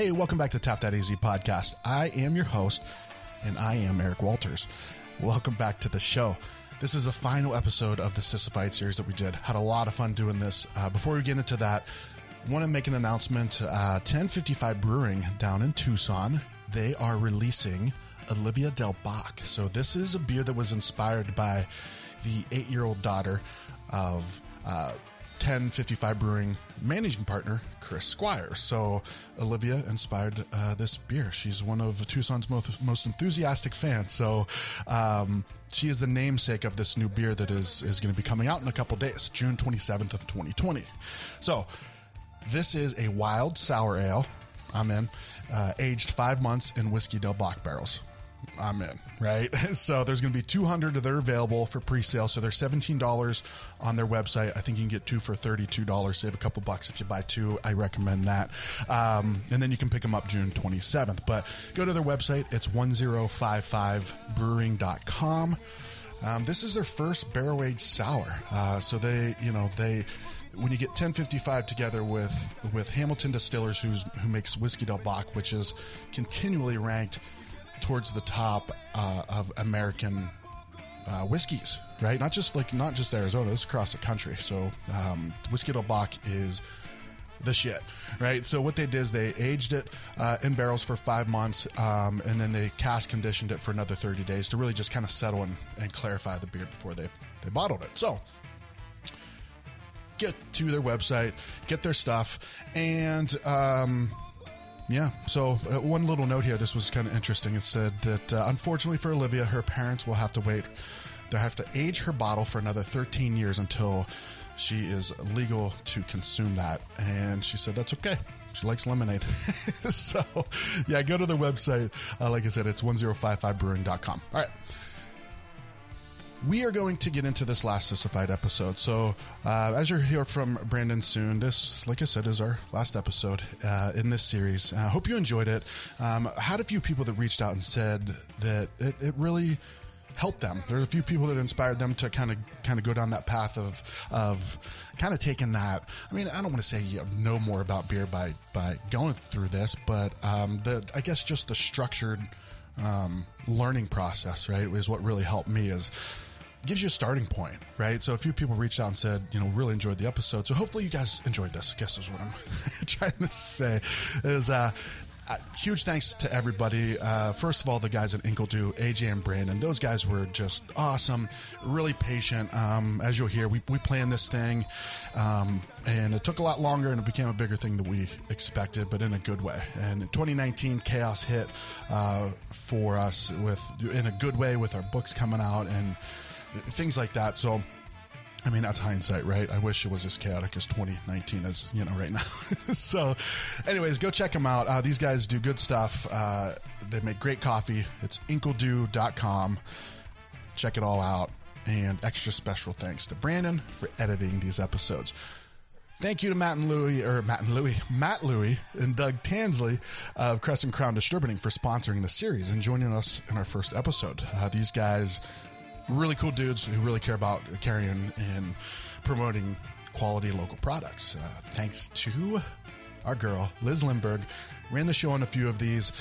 Hey, welcome back to Tap That Easy Podcast. I am your host, and I am Eric Walters. Welcome back to the show. This is the final episode of the Sissified series that we did. Had a lot of fun doing this. Before we get into that, want to make an announcement. 1055 Brewing down in Tucson, they are releasing Olivia Del Bac. So this is a beer that was inspired by the 8-year-old daughter of 1055 Brewing managing partner Chris Squire. So Olivia inspired this beer. She's one of Tucson's most enthusiastic fans. So she is the namesake of this new beer that is going to be coming out in a couple days, June 27th of 2020. So this is a wild sour ale. I'm in. Aged 5 months in Whiskey Del Bac barrels. I'm in, right? So there's going to be 200 that are available for pre-sale. So they're $17 on their website. I think you can get two for $32. Save a couple bucks if you buy two. I recommend that. And then you can pick them up June 27th. But go to their website. It's 1055brewing.com. This is their first barrel-aged sour. So they, you know, they... When you get 1055 together with Hamilton Distillers, who makes Whiskey Del Bac, which is continually ranked towards the top of American whiskeys, right? Not just Arizona. This is across the country. So Whiskey Del Bac is the shit, right? So what they did is they aged it in barrels for 5 months, and then they cask conditioned it for another 30 days to really just kind of settle and clarify the beer before they bottled it. So get to their website, get their stuff, and so one little note here. This was kind of interesting. It said that unfortunately for Olivia, her parents will have to wait. They'll have to age her bottle for another 13 years until she is legal to consume that. And she said that's okay. She likes lemonade. So yeah, go to their website. Like I said, it's 1055brewing.com. All right. We are going to get into this last Sissified episode. So as you'll hear from Brandon soon, this, like I said, is our last episode in this series. I hope you enjoyed it. I had a few people that reached out and said that it really helped them. There's a few people that inspired them to kind of go down that path of kind of taking that. I mean, I don't want to say you know more about beer by going through this, but I guess just the structured learning process, right, is what really helped me is... gives you a starting point, right? So a few people reached out and said, you know, really enjoyed the episode. So hopefully you guys enjoyed this, I guess is what I'm trying to say. Is huge thanks to everybody. First of all, the guys at Inkledeux, AJ and Brandon. Those guys were just awesome, really patient. As you'll hear, we planned this thing, and it took a lot longer, and it became a bigger thing than we expected, but in a good way. And in 2019, chaos hit for us in a good way with our books coming out and things like that. So, I mean, that's hindsight, right? I wish it was as chaotic as 2019 as, you know, right now. So anyways, go check them out. These guys do good stuff. They make great coffee. It's Inkledeux.com. Check it all out. And extra special thanks to Brandon for editing these episodes. Thank you to Matt Louie and Doug Tansley of Crescent and Crown Distributing for sponsoring the series and joining us in our first episode. These guys... really cool dudes who really care about carrying and promoting quality local products. Thanks to our girl, Liz Lindbergh. Ran the show on a few of these.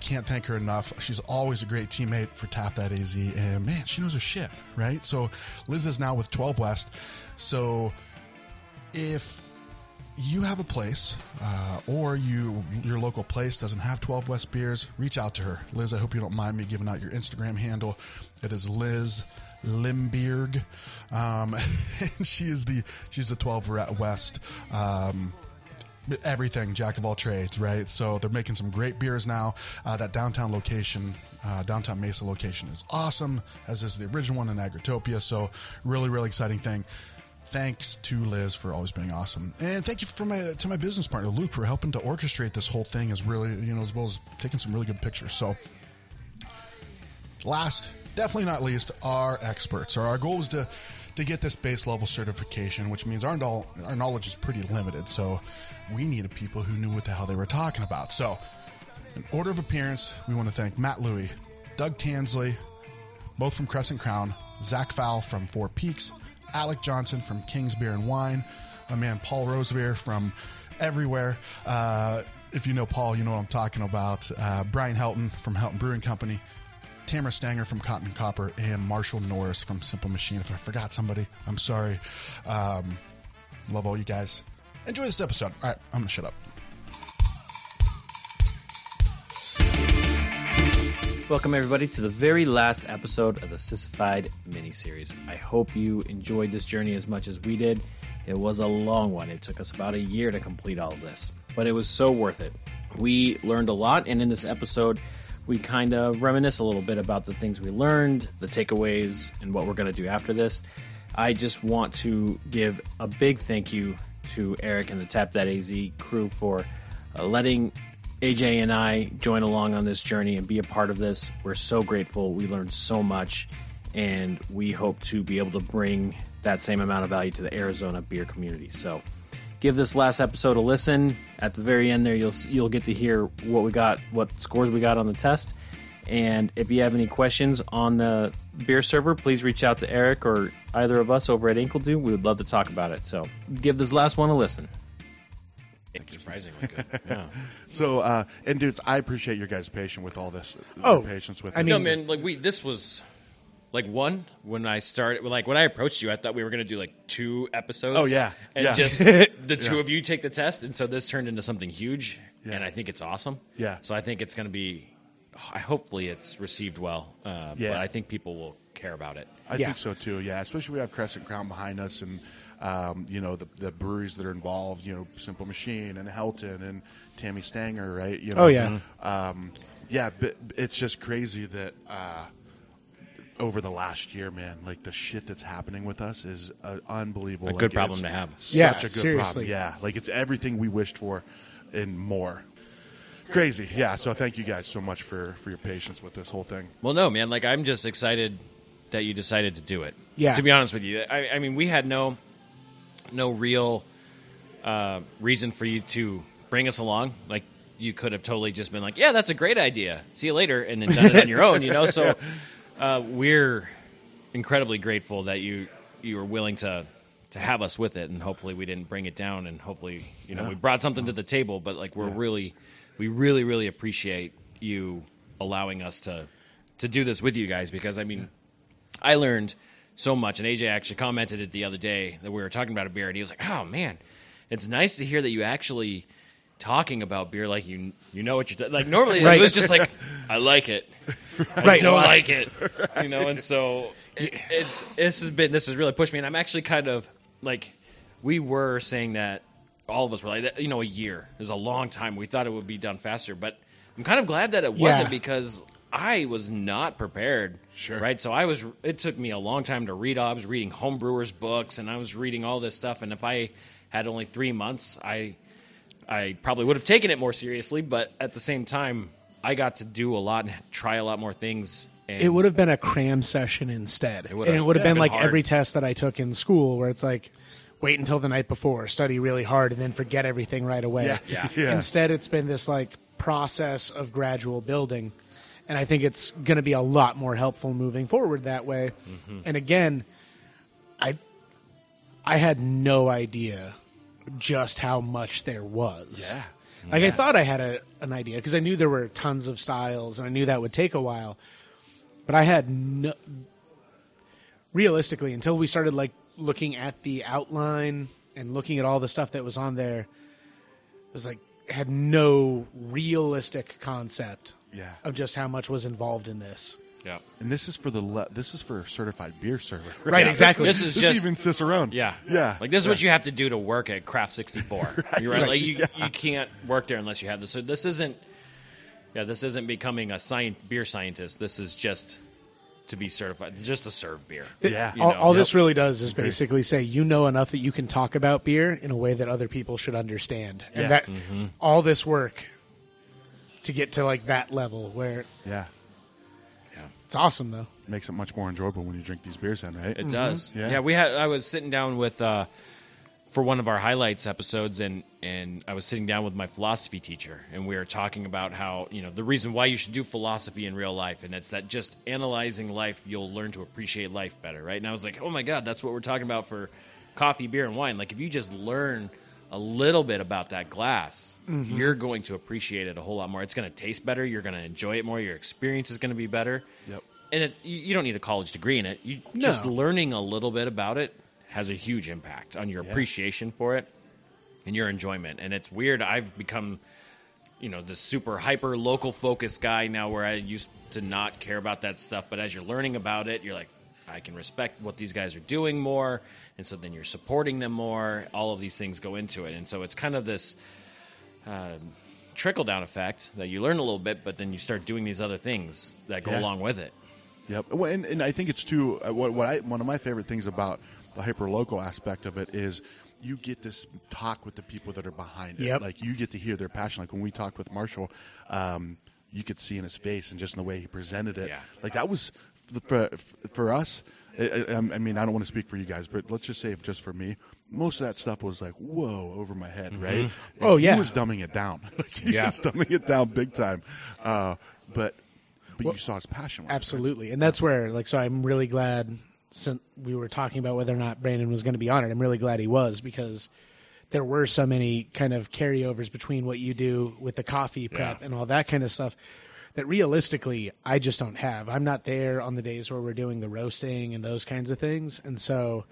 Can't thank her enough. She's always a great teammate for Tap That Easy. And, man, she knows her shit, right? So Liz is now with 12 West. So if... you have a place, or your local place doesn't have 12 West beers, reach out to her. Liz, I hope you don't mind me giving out your Instagram handle. It is Liz Lindbergh. And she's the 12 West, everything, jack of all trades, right? So they're making some great beers now. That downtown location, downtown Mesa location is awesome, as is the original one in Agritopia. So really, really exciting thing. Thanks to Liz for always being awesome. And thank you to my business partner, Luke, for helping to orchestrate this whole thing, as really, you know, as well as taking some really good pictures. So last, definitely not least, our experts. So our goal is to get this base level certification, which means our knowledge is pretty limited. So we needed people who knew what the hell they were talking about. So in order of appearance, we want to thank Matt Louie, Doug Tansley, both from Crescent Crown, Zach Fowl from Four Peaks, Alec Johnson from King's Beer and Wine, my man Paul Rosevere from everywhere, If you know Paul, you know what I'm talking about. Brian Helton from Helton Brewing Company, Tamara Stanger from Cotton & Copper, and Marshall Norris from Simple Machine. If I forgot somebody, I'm sorry. Love all you guys. Enjoy this episode. All right, I'm going to shut up. Welcome, everybody, to the very last episode of the Sissified miniseries. I hope you enjoyed this journey as much as we did. It was a long one. It took us about a year to complete all of this, but it was so worth it. We learned a lot, and in this episode, we kind of reminisce a little bit about the things we learned, the takeaways, and what we're going to do after this. I just want to give a big thank you to Eric and the Tap That Easy crew for letting AJ and I join along on this journey and be a part of this. We're so grateful. We learned so much, and we hope to be able to bring that same amount of value to the Arizona beer community. So give this last episode a listen. At the very end there, you'll get to hear what we got, what scores we got on the test. And if you have any questions on the beer server, please reach out to Eric or either of us over at Inkledeux. We would love to talk about it. So give this last one a listen. Surprisingly good. Yeah. So, and dudes, I appreciate your guys' patience with all this. This was like one when I started. Like when I approached you, I thought we were going to do like two episodes. Oh yeah, and just the two of you take the test, and so this turned into something huge. Yeah. And I think it's awesome. Yeah. So I think it's going to be. Hopefully, it's received well. But I think people will care about it. I think so too. Yeah, especially we have Crescent Crown behind us and. The breweries that are involved, Simple Machine and Helton and Tammy Stanger, right? But it's just crazy that over the last year, man, like the shit that's happening with us is unbelievable. A good problem to have. Such a good problem. Yeah, like it's everything we wished for and more. Crazy. Yeah, so thank you guys so much for your patience with this whole thing. Well, no, man, like I'm just excited that you decided to do it. Yeah. To be honest with you, I mean, we had no real reason for you to bring us along. Like, you could have totally just been like, yeah, that's a great idea. See you later. And then done it on your own, So we're incredibly grateful that you were willing to have us with it. And hopefully we didn't bring it down. And hopefully, we brought something to the table. But, like, we really, really appreciate you allowing us to do this with you guys. Because, I mean, I learned so much, and AJ actually commented it the other day that we were talking about a beer, and he was like, oh, man, it's nice to hear that you actually talking about beer like you know what you're – like normally It was just like, I like it. I don't like it. Right. And so this has really pushed me, and I'm actually kind of like we were saying that all of us were like, a year is a long time. We thought it would be done faster, but I'm kind of glad that it wasn't because – I was not prepared, right? So it took me a long time to read. I was reading homebrewers' books, and I was reading all this stuff. And if I had only 3 months, I probably would have taken it more seriously. But at the same time, I got to do a lot and try a lot more things. And it would have been a cram session instead. It would have been like hard. Every test that I took in school where it's like, wait until the night before, study really hard, and then forget everything right away. Yeah. Instead, it's been this like process of gradual building. And I think it's going to be a lot more helpful moving forward that way. Mm-hmm. And again, I had no idea just how much there was. Yeah. Like I thought I had an idea because I knew there were tons of styles and I knew that would take a while. But I had no realistically until we started like looking at the outline and looking at all the stuff that was on there. It was like had no realistic concept. Yeah, of just how much was involved in this. Yeah, and this is for a certified beer server, right? Yeah, exactly. This is even Cicerone. Yeah. Like this is what you have to do to work at Craft 64. Right. You're right. Like you can't work there unless you have this. So this isn't. Yeah, this isn't becoming a beer scientist. This is just to be certified, just to serve beer. All this really does is basically say enough that you can talk about beer in a way that other people should understand, and that all this work. To get to like that level where it's awesome though. It makes it much more enjoyable when you drink these beers then, right? It does. Yeah, I was sitting down with for one of our highlights episodes and I was sitting down with my philosophy teacher and we were talking about how, the reason why you should do philosophy in real life and it's that just analyzing life you'll learn to appreciate life better, right? And I was like, "Oh my god, that's what we're talking about for coffee, beer and wine. Like if you just learn a little bit about that glass, mm-hmm. you're going to appreciate it a whole lot more. It's going to taste better. You're going to enjoy it more. Your experience is going to be better. Yep. And you don't need a college degree in it. Just learning a little bit about it has a huge impact on your appreciation for it and your enjoyment. And it's weird. I've become, this super hyper local focused guy now, where I used to not care about that stuff. But as you're learning about it, you're like, I can respect what these guys are doing more. And so then you're supporting them more. All of these things go into it. And so it's kind of this trickle-down effect that you learn a little bit, but then you start doing these other things that go along with it. Yep. Well, and I think it's too, one of my favorite things about the hyper-local aspect of it is you get this talk with the people that are behind it. Yep. Like, you get to hear their passion. Like, when we talked with Marshall, you could see in his face and just in the way he presented it. Yeah. Like, that was... For us, I mean, I don't want to speak for you guys, but let's just say just for me, most of that stuff was like, whoa, over my head, mm-hmm. right? And he was dumbing it down. He was dumbing it down big time. But you saw his passion. Absolutely. Right? And that's where, so I'm really glad, since we were talking about whether or not Brandon was going to be on it, I'm really glad he was, because there were so many kind of carryovers between what you do with the coffee prep and all that kind of stuff that realistically I just don't have. I'm not there on the days where we're doing the roasting and those kinds of things. And so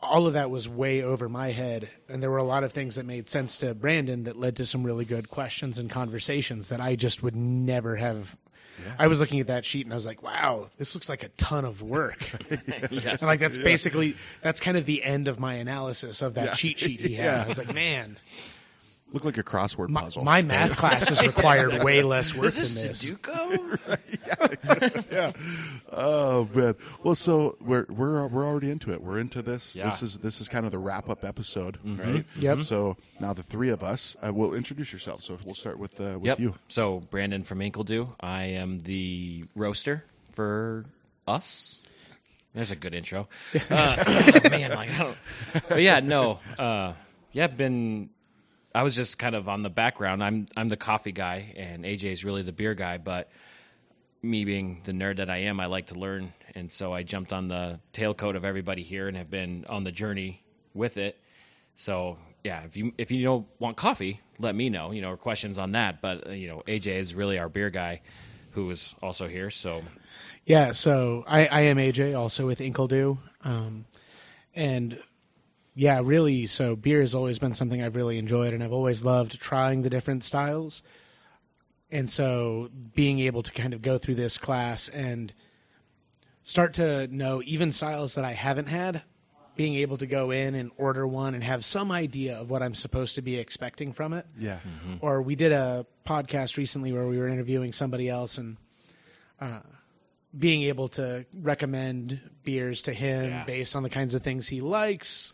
all of that was way over my head. And there were a lot of things that made sense to Brandon that led to some really good questions and conversations that I just would never have. Yeah. I was looking at that sheet and I was like, wow, this looks like a ton of work. And that's basically, that's kind of the end of my analysis of that cheat sheet he had. I was like, man. Look like a crossword puzzle. My math classes required way less work than this. Sudoku? Right, Oh man. Well, so we're already into it. We're into this. Yeah. This is kind of the wrap up episode, mm-hmm. right? Yep. So now the three of us will introduce yourselves. So we'll start with you. So Brandon from Inkledeux. I am the roaster for us. There's a good intro. I was just kind of on the background. I'm the coffee guy, and AJ's really the beer guy. But me being the nerd that I am, I like to learn. And so I jumped on the tailcoat of everybody here and have been on the journey with it. So, yeah, if you don't want coffee, let me know, or questions on that. But, AJ is really our beer guy who is also here. So, yeah, so I am AJ, also with Inkledeux. Yeah, really, so beer has always been something I've really enjoyed, and I've always loved trying the different styles. And so being able to kind of go through this class and start to know even styles that I haven't had, being able to go in and order one and have some idea of what I'm supposed to be expecting from it. Yeah. Mm-hmm. Or we did a podcast recently where we were interviewing somebody else and being able to recommend beers to him based on the kinds of things he likes,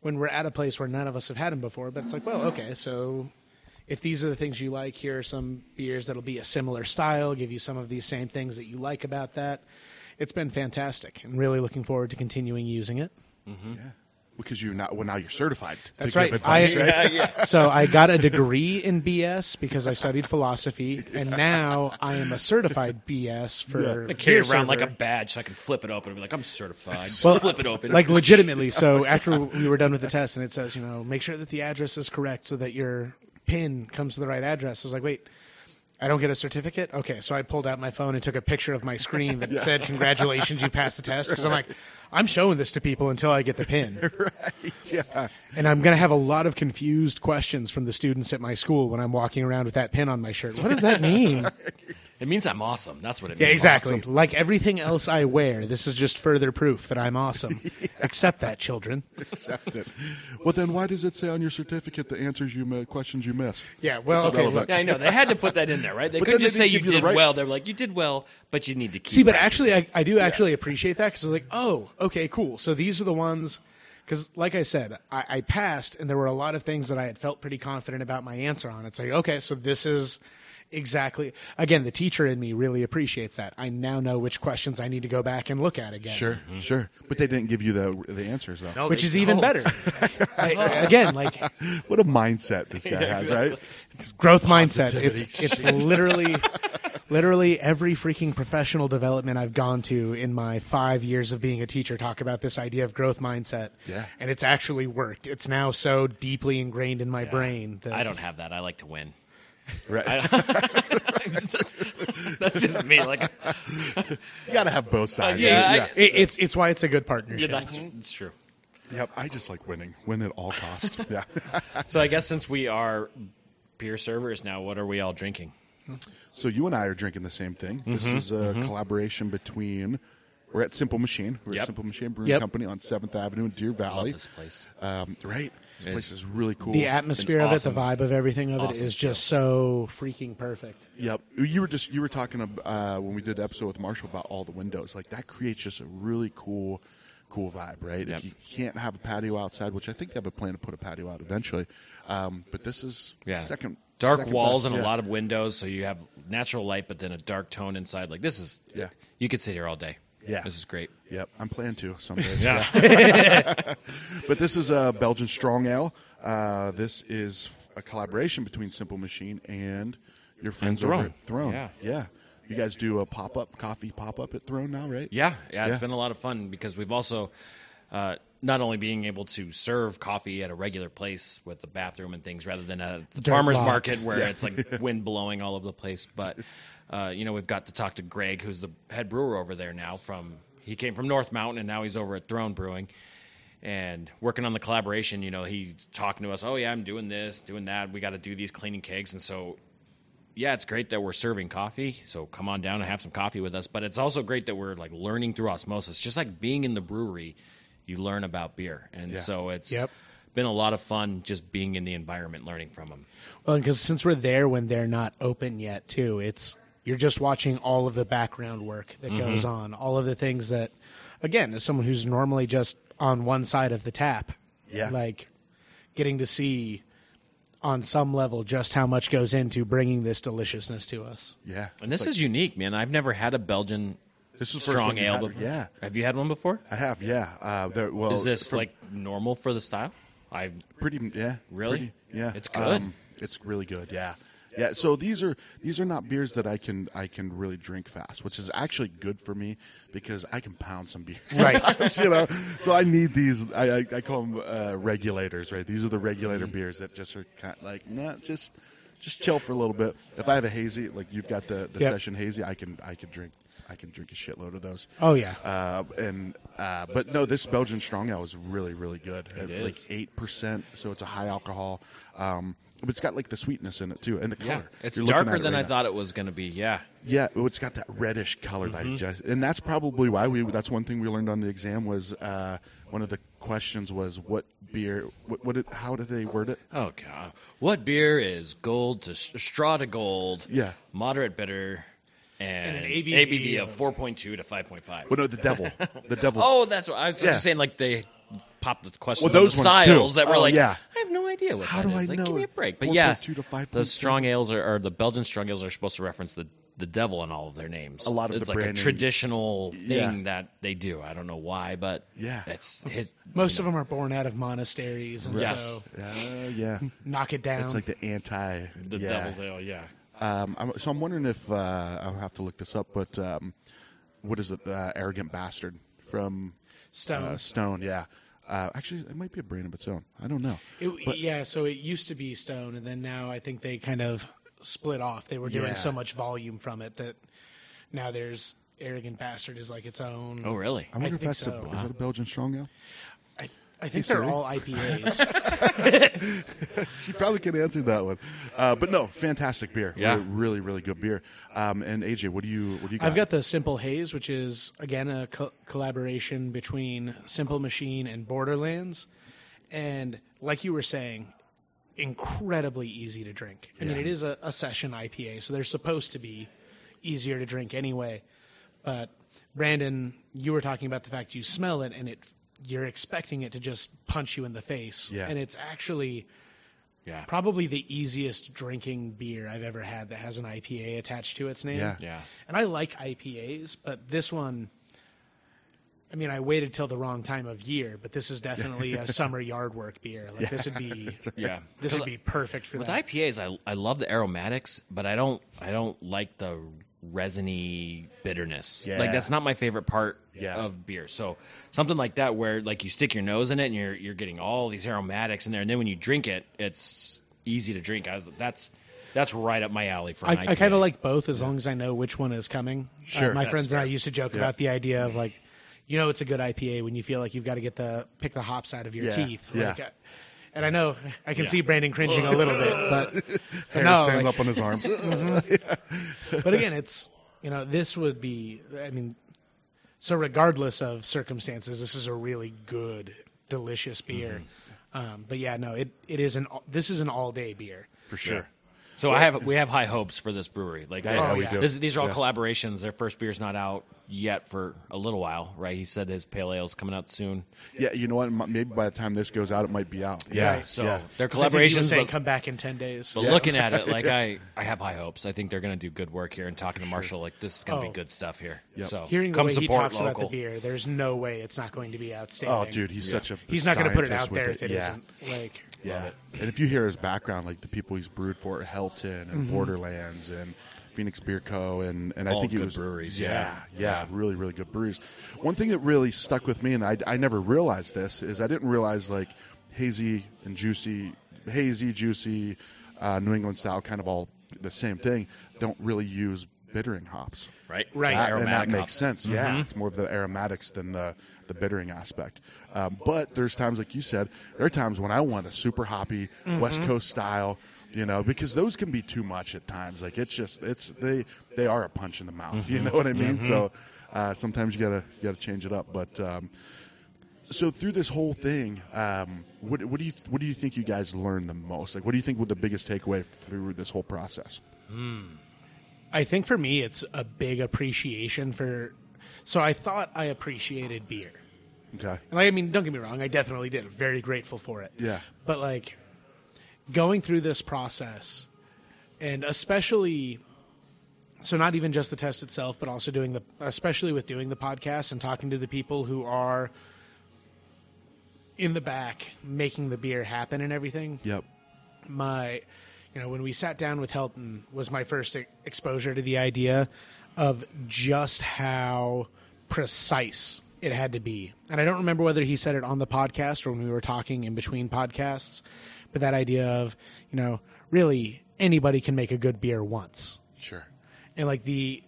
when we're at a place where none of us have had them before. But it's like, well, okay, so if these are the things you like, here are some beers that'll be a similar style, give you some of these same things that you like about that. It's been fantastic. I'm really looking forward to continuing using it. Mm-hmm. Yeah. Because now you're certified. That's right. Advice, right? So I got a degree in BS because I studied philosophy, and now I am a certified BS for. I carry around like a badge so I can flip it open and be like, I'm certified. Well, flip it open. Like legitimately. So after we were done with the test, and it says, make sure that the address is correct so that your PIN comes to the right address. I was like, wait. I don't get a certificate? Okay, so I pulled out my phone and took a picture of my screen that said, congratulations, you passed the test. Because I'm like, I'm showing this to people until I get the PIN. And I'm going to have a lot of confused questions from the students at my school when I'm walking around with that PIN on my shirt. What does that mean? It means I'm awesome. That's what it means. Yeah, exactly. Awesome. Like everything else I wear, this is just further proof that I'm awesome. Accept that, children. Accept it. Well, then why does it say on your certificate the answers questions you missed? Yeah, well, okay. Look, I know. They had to put that in there, right? They couldn't just say you did well. They're like, you did well, but you need to keep it. See, but actually, I do actually appreciate that because I was like, oh, okay, cool. So these are the ones – because like I said, I passed, and there were a lot of things that I had felt pretty confident about my answer on. It's like, okay, so this is – exactly. Again, the teacher in me really appreciates that. I now know which questions I need to go back and look at again. Sure, mm-hmm. sure. But they didn't give you the answers, though. No, which is even better. What a mindset this guy has, right? Growth mindset. It's literally Literally every freaking professional development I've gone to in my 5 years of being a teacher talk about this idea of growth mindset. Yeah. And it's actually worked. It's now so deeply ingrained in my brain. That I don't have that. I like to win. Right. That's just me. Like, you got to have both sides. It's why it's a good partnership. Yeah, that's true. Yep. I just like winning. Win at all costs. Yeah. So I guess since we are beer servers now, what are we all drinking? So you and I are drinking the same thing. Mm-hmm. This is a collaboration between – we're at Simple Machine. We're at Simple Machine Brewing Company on 7th Avenue in Deer Valley. I love this place. Right. This place is really cool. The atmosphere of it, the vibe of everything of it is just so freaking perfect. Yep. You were talking when we did the episode with Marshall about all the windows. Like that creates just a really cool vibe, right? Yep. If you can't have a patio outside, which I think they have a plan to put a patio out eventually, but this is second. Dark walls and a lot of windows, so you have natural light, but then a dark tone inside. Like this is, you could sit here all day. Yeah, this is great. Yep, I'm planning to someday. But this is a Belgian strong ale. This is a collaboration between Simple Machine and your friends over at Throne. Yeah. You guys do a coffee pop up at Throne now, right? Yeah. It's been a lot of fun because we've also. Not only being able to serve coffee at a regular place with a bathroom and things rather than at the farmer's market where it's like wind blowing all over the place. But, we've got to talk to Greg, who's the head brewer over there now. He came from North Mountain, and now he's over at Throne Brewing. And working on the collaboration, he's talking to us, I'm doing this, doing that. We got to do these cleaning kegs. And so, it's great that we're serving coffee. So come on down and have some coffee with us. But it's also great that we're like learning through osmosis, just like being in the brewery. You learn about beer, and so it's been a lot of fun just being in the environment, learning from them. Well, because since we're there when they're not open yet, too, you're just watching all of the background work that goes on, all of the things that, again, as someone who's normally just on one side of the tap, like getting to see on some level just how much goes into bringing this deliciousness to us. Yeah, and this is unique, man. I've never had a Belgian. This is strong ale. Have you had one before? I have. Yeah. Is this like normal for the style? Really? Yeah. It's good. It's really good. Yeah. Yeah. So these are not beers that I can really drink fast, which is actually good for me because I can pound some beers. Right. So I need these. I call them regulators. Right. These are the regulator beers that just are kind of like just chill for a little bit. If I have a hazy, like you've got the session hazy, I can drink. I can drink a shitload of those. Oh, yeah. But no, this Belgian strong ale is really, really good. It is. 8%, so it's a high alcohol. But it's got, like, the sweetness in it, too, and the color. It's darker than I thought it was going to be, Yeah, it's got that reddish color. And that's probably why that's one thing we learned on the exam was one of the questions was what beer, how did they word it? Oh, God. What beer is straw to gold, moderate bitter, and an ABV of 4.2 to 5.5. Well, no, the devil. Oh, that's what I was just saying. Like they popped the question. Well, those styles too. That were I have no idea what. How that do is. I like, know? Give me a break. But 4.2 to 5.2. The strong ales or the Belgian strong ales are supposed to reference the devil in all of their names. A lot of it's like branding. A traditional thing that they do. I don't know why, but most of them are born out of monasteries, and knock it down. It's like the anti the devil's ale. Yeah. So I'm wondering if I'll have to look this up, but what is it? Arrogant Bastard from Stone. Stone, yeah. Actually, it might be a brand of its own. I don't know. So it used to be Stone, and then now I think they kind of split off. They were doing so much volume from it that now there's Arrogant Bastard is like its own. Oh, really? I wonder if that's is that a Belgian strong ale? I think they're all IPAs. She probably can answer that one, but no, fantastic beer. Yeah, really, really good beer. And AJ, what do you got? I've got the Simple Haze, which is again a collaboration between Simple Machine and Borderlands, and like you were saying, incredibly easy to drink. I mean, it is a session IPA, so they're supposed to be easier to drink anyway. But Brandon, you were talking about the fact you smell it and it. You're expecting it to just punch you in the face. Yeah. And it's actually probably the easiest drinking beer I've ever had that has an IPA attached to its name. Yeah. And I like IPAs, but this one, I mean, I waited till the wrong time of year, but this is definitely a summer yard work beer. Like this would be, this would be perfect for that. With IPAs, I love the aromatics, but I don't like the resiny bitterness. Yeah. Like that's not my favorite part of beer. So something like that, where like you stick your nose in it and you're getting all these aromatics in there, and then when you drink it, it's easy to drink. That's right up my alley for an IPA. I kind of like both as long as I know which one is coming. Sure, my friends and I used to joke about the idea of like, you know, it's a good IPA when you feel like you've got to pick the hops out of your teeth. Like, and I know I can see Brandon cringing a little bit, but hair standing up on his arms. But again, it's this would be. I mean, so regardless of circumstances, this is a really good, delicious beer. Mm-hmm. But yeah, no, it is this is an all day beer for sure. Yeah. So we have high hopes for this brewery. Like these are all collaborations. Their first beer's not out yet for a little while, right? He said his pale ale's coming out soon. Yeah, you know what? Maybe by the time this goes out, it might be out. Yeah. Right. So their collaborations. Saying, come back in 10 days. But looking at it, like I have high hopes. I think they're going to do good work here. And talking to Marshall, like this is going to be good stuff here. Yep. So hearing the way he talks local. About the beer, there's no way it's not going to be outstanding. Oh, dude, he's such a he's not going to put it out there if it isn't. Like and if you hear his background, like the people he's brewed for, Helton and Borderlands and Phoenix Beer Co. and I think he was breweries. Really, really good breweries. One thing that really stuck with me, and I never realized this, is I didn't realize like hazy, juicy, New England style, kind of all the same thing. Don't really use bittering hops, right? Aromatic and that makes sense. Mm-hmm. Yeah, it's more of the aromatics than the bittering aspect. But there's times, like you said, there are times when I want a super hoppy West Coast style. You know, because those can be too much at times. Like they are a punch in the mouth. Mm-hmm. You know what I mean? Mm-hmm. So sometimes you gotta change it up. But so through this whole thing, what do you think you guys learned the most? Like, what do you think was the biggest takeaway through this whole process? I think for me, it's a big appreciation for. So I thought I appreciated beer. Okay. And I mean, don't get me wrong, I definitely did. I'm very grateful for it. Yeah. But like. Going through this process, and especially, so not even just the test itself, but also especially with doing the podcast and talking to the people who are in the back making the beer happen and everything. Yep. When we sat down with Helton was my first exposure to the idea of just how precise it had to be. And I don't remember whether he said it on the podcast or when we were talking in between podcasts. But that idea of, really anybody can make a good beer once. Sure. And like the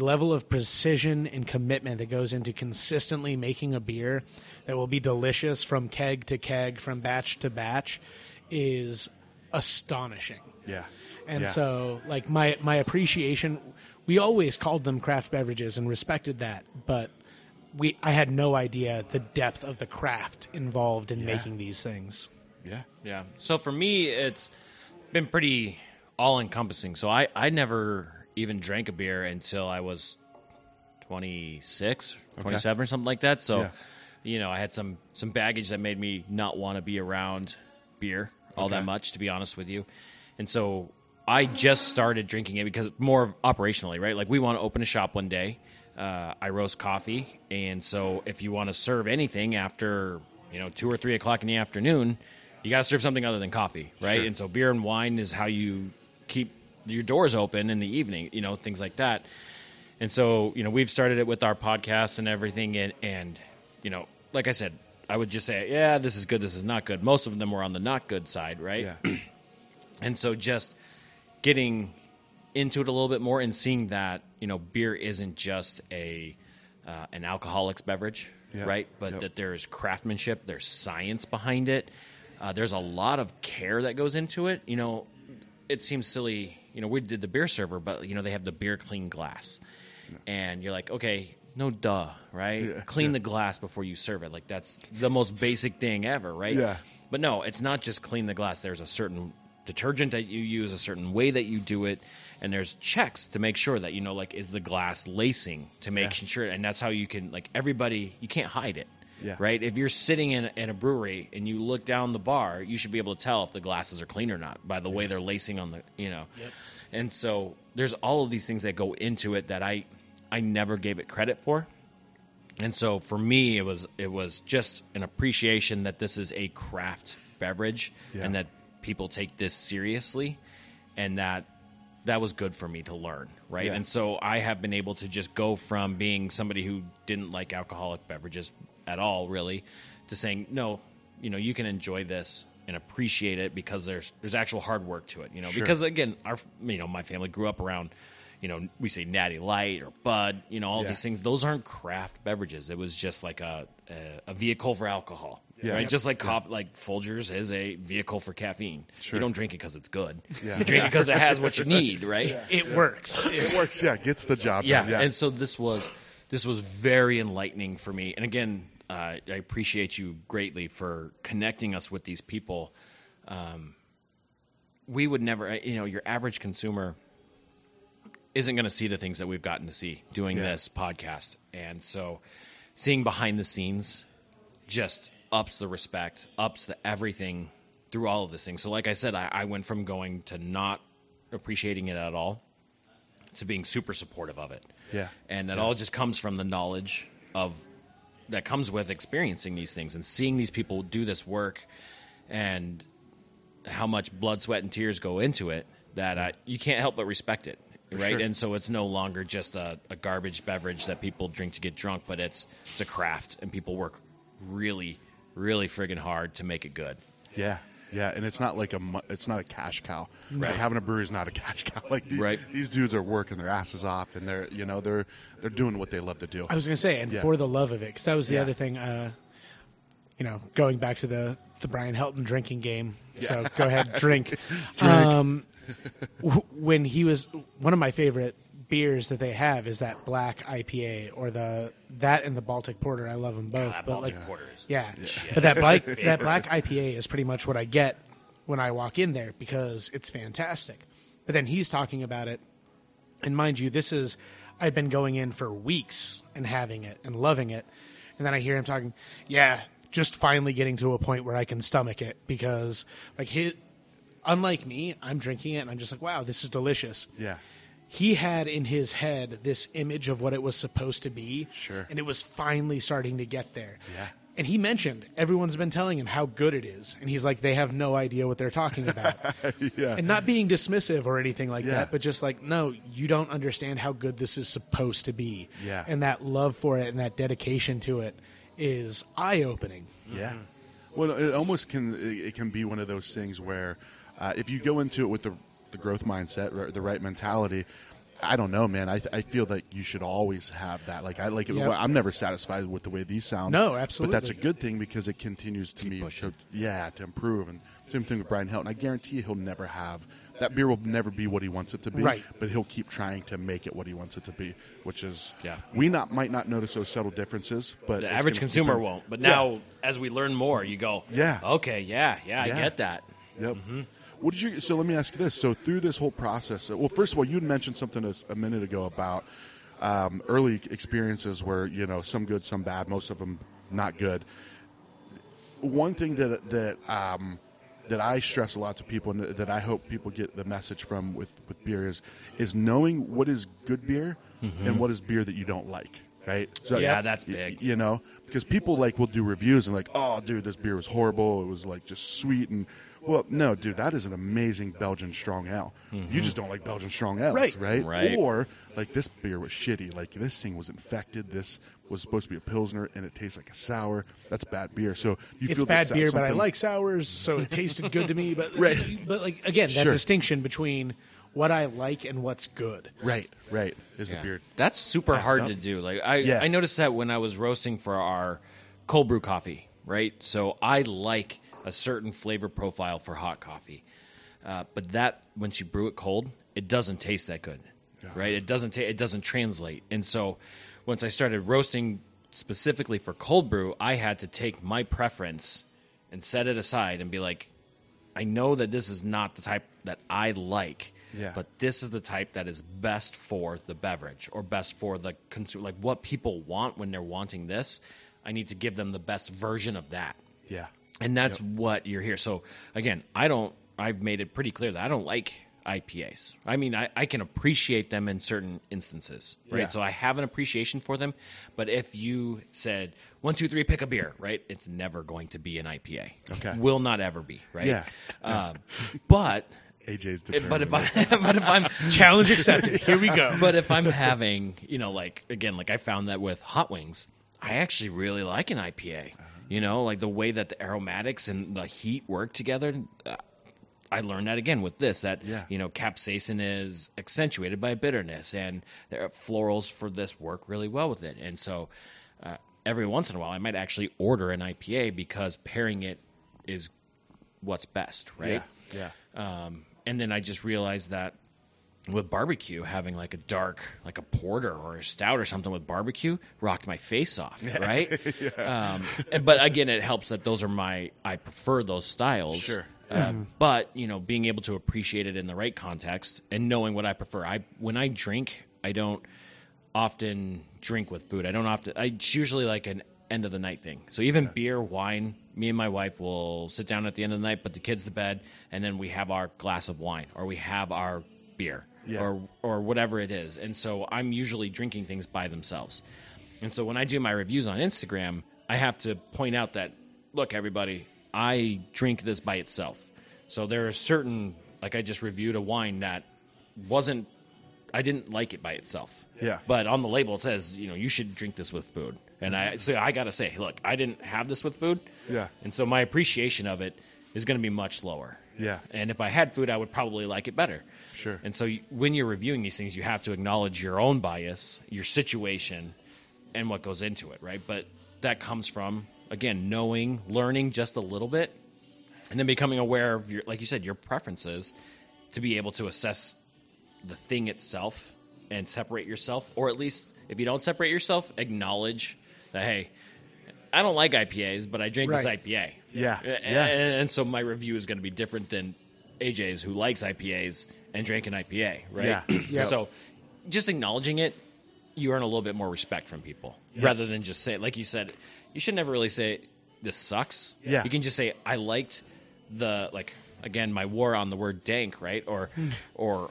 level of precision and commitment that goes into consistently making a beer that will be delicious from keg to keg, from batch to batch, is astonishing. Yeah. And so like my appreciation, we always called them craft beverages and respected that, but I had no idea the depth of the craft involved in making these things. Yeah. So for me, it's been pretty all-encompassing. So I never even drank a beer until I was 26, 27 or something like that. So, I had some baggage that made me not want to be around beer all that much, to be honest with you. And so I just started drinking it because more operationally, right? Like we want to open a shop one day. I roast coffee. And so if you want to serve anything after, 2 or 3 o'clock in the afternoon, you got to serve something other than coffee, right? Sure. And so beer and wine is how you keep your doors open in the evening, things like that. And so, we've started it with our podcast and everything. And like I said, I would just say, this is good, this is not good. Most of them were on the not good side, right? Yeah. And so just getting into it a little bit more and seeing that, beer isn't just an alcoholic's beverage, right? But that there's craftsmanship, there's science behind it. There's a lot of care that goes into it. It seems silly. We did the beer server, but, they have the beer clean glass. Yeah. And you're like, okay, no duh, right? Yeah. Clean the glass before you serve it. Like, that's the most basic thing ever, right? Yeah. But no, it's not just clean the glass. There's a certain detergent that you use, a certain way that you do it. And there's checks to make sure that, is the glass lacing to make sure. And that's how you can, everybody, you can't hide it. Yeah. Right. If you're sitting in a brewery and you look down the bar, you should be able to tell if the glasses are clean or not by the way they're lacing on the, And so there's all of these things that go into it that I never gave it credit for. And so for me, it was just an appreciation that this is a craft beverage and that people take this seriously, and that was good for me to learn, right? Yeah. And so I have been able to just go from being somebody who didn't like alcoholic beverages at all, really, to saying, no, you know, you can enjoy this and appreciate it because there's actual hard work to it, you know, because again, my family grew up around, you know, we say Natty Light or Bud, you know, all these things. Those aren't craft beverages. It was just like a vehicle for alcohol, right? Yep. Just like coffee, like Folgers is a vehicle for caffeine. Sure. You don't drink it because it's good. Yeah. You drink it because it has what you need, right? Yeah. It works. It works. Yeah, gets the job done. Yeah. And so this was very enlightening for me. And again, I appreciate you greatly for connecting us with these people. We would never, you know, your average consumer isn't going to see the things that we've gotten to see doing this podcast. And so seeing behind the scenes just ups the respect, ups the everything through all of this thing. So like I said, I went from going to not appreciating it at all to being super supportive of it. Yeah. And that all just comes from the knowledge that comes with experiencing these things and seeing these people do this work and how much blood, sweat, and tears go into it, that you can't help but respect it. Right. Sure. And so it's no longer just a garbage beverage that people drink to get drunk, but it's a craft, and people work really, really friggin' hard to make it good. Yeah. Yeah. And it's not like it's not a cash cow. Right. Like having a brewery is not a cash cow. Like these dudes are working their asses off, and they're doing what they love to do. I was going to say, and for the love of it, because that was the other thing, you know, going back to the Brian Helton drinking game. So go ahead, drink. When he was, one of my favorite beers that they have is that black IPA, or that and the Baltic Porter. I love them both. God, Baltic Porter is shit. But that black IPA is pretty much what I get when I walk in there, because it's fantastic. But then he's talking about it, and mind you, I'd been going in for weeks and having it and loving it, and then I hear him talking. Yeah, just finally getting to a point where I can stomach it, because like his. Unlike me, I'm drinking it, and I'm just like, wow, this is delicious. Yeah. He had in his head this image of what it was supposed to be. Sure. And it was finally starting to get there. Yeah. And he mentioned everyone's been telling him how good it is. And he's like, they have no idea what they're talking about. Yeah. And not being dismissive or anything like that, but just like, no, you don't understand how good this is supposed to be. Yeah. And that love for it and that dedication to it is eye-opening. Yeah. Mm-hmm. Well, it almost can be one of those things where if you go into it with the growth mindset, or the right mentality, I don't know, man. I feel that you should always have that. Like I'm never satisfied with the way these sound. No, absolutely. But that's a good thing, because it continues to to improve. And same thing with Brian Helton. I guarantee he'll never have that beer will never be what he wants it to be. Right. But he'll keep trying to make it what he wants it to be, which is might not notice those subtle differences, but the average consumer won't. But now as we learn more, you go, I get that. Yep. Mm-hmm. So let me ask you this. So through this whole process, well, first of all, you mentioned something a minute ago about early experiences where, you know, some good, some bad, most of them not good. One thing that I stress a lot to people, and that I hope people get the message from with beer is knowing what is good beer and what is beer that you don't like. Right? So, that's big. You know, because people will do reviews and oh, dude, this beer was horrible. It was just sweet and. Well, no, dude, that is an amazing Belgian strong ale. Mm-hmm. You just don't like Belgian strong ales, right? Or, this beer was shitty. This thing was infected. This was supposed to be a Pilsner, and it tastes like a sour. That's bad beer. So it's bad beer, but I like sours, so it tasted good to me. But, again, that distinction between what I like and what's good. Right. Is the beer. That's super hard to do. I noticed that when I was roasting for our cold brew coffee, right? So I like a certain flavor profile for hot coffee. But that, once you brew it cold, it doesn't taste that good, right? It doesn't translate. And so once I started roasting specifically for cold brew, I had to take my preference and set it aside and be like, I know that this is not the type that I like, but this is the type that is best for the beverage or best for the consumer. Like what people want when they're wanting this, I need to give them the best version of that. Yeah. And that's what you're here. So, again, I've made it pretty clear that I don't like IPAs. I mean, I can appreciate them in certain instances, right? Yeah. So I have an appreciation for them. But if you said 1, 2, 3, pick a beer, right? It's never going to be an IPA. Okay, will not ever be, right? Yeah. But AJ's determined. But if I'm challenge accepted, here we go. But if I'm having, you know, like again, like I found that with hot wings, I actually really like an IPA. You know, like the way that the aromatics and the heat work together. I learned that again with this, that, you know, capsaicin is accentuated by bitterness and the florals for this work really well with it. And so every once in a while, I might actually order an IPA because pairing it is what's best, right? Yeah. And then I just realized that with barbecue, having like a dark, like a porter or a stout or something with barbecue rocked my face off, right? But again, it helps that those are I prefer those styles. Sure. But, you know, being able to appreciate it in the right context and knowing what I prefer. When I drink, I don't often drink with food. It's usually like an end of the night thing. So even beer, wine, me and my wife will sit down at the end of the night, put the kids to bed, and then we have our glass of wine or we have our beer or whatever it is. And so I'm usually drinking things by themselves. And so when I do my reviews on Instagram, I have to point out that, look, everybody, I drink this by itself. So there are certain, like I just reviewed a wine that I didn't like it by itself. Yeah. But on the label it says, you know, you should drink this with food. And I got to say, look, I didn't have this with food. Yeah. And so my appreciation of it is going to be much lower. Yeah. And if I had food, I would probably like it better. Sure. And so when you're reviewing these things, you have to acknowledge your own bias, your situation, and what goes into it, right? But that comes from, again, knowing, learning just a little bit, and then becoming aware of, your, like you said, your preferences to be able to assess the thing itself and separate yourself, or at least if you don't separate yourself, acknowledge that, hey, I don't like IPAs, but I drink this IPA. Yeah. And so my review is going to be different than AJ's, who likes IPAs and drank an IPA, right? Yeah. So just acknowledging it, you earn a little bit more respect from people rather than just say, like you said, you should never really say this sucks. Yeah. You can just say I liked the, like, again, my war on the word dank, right? Or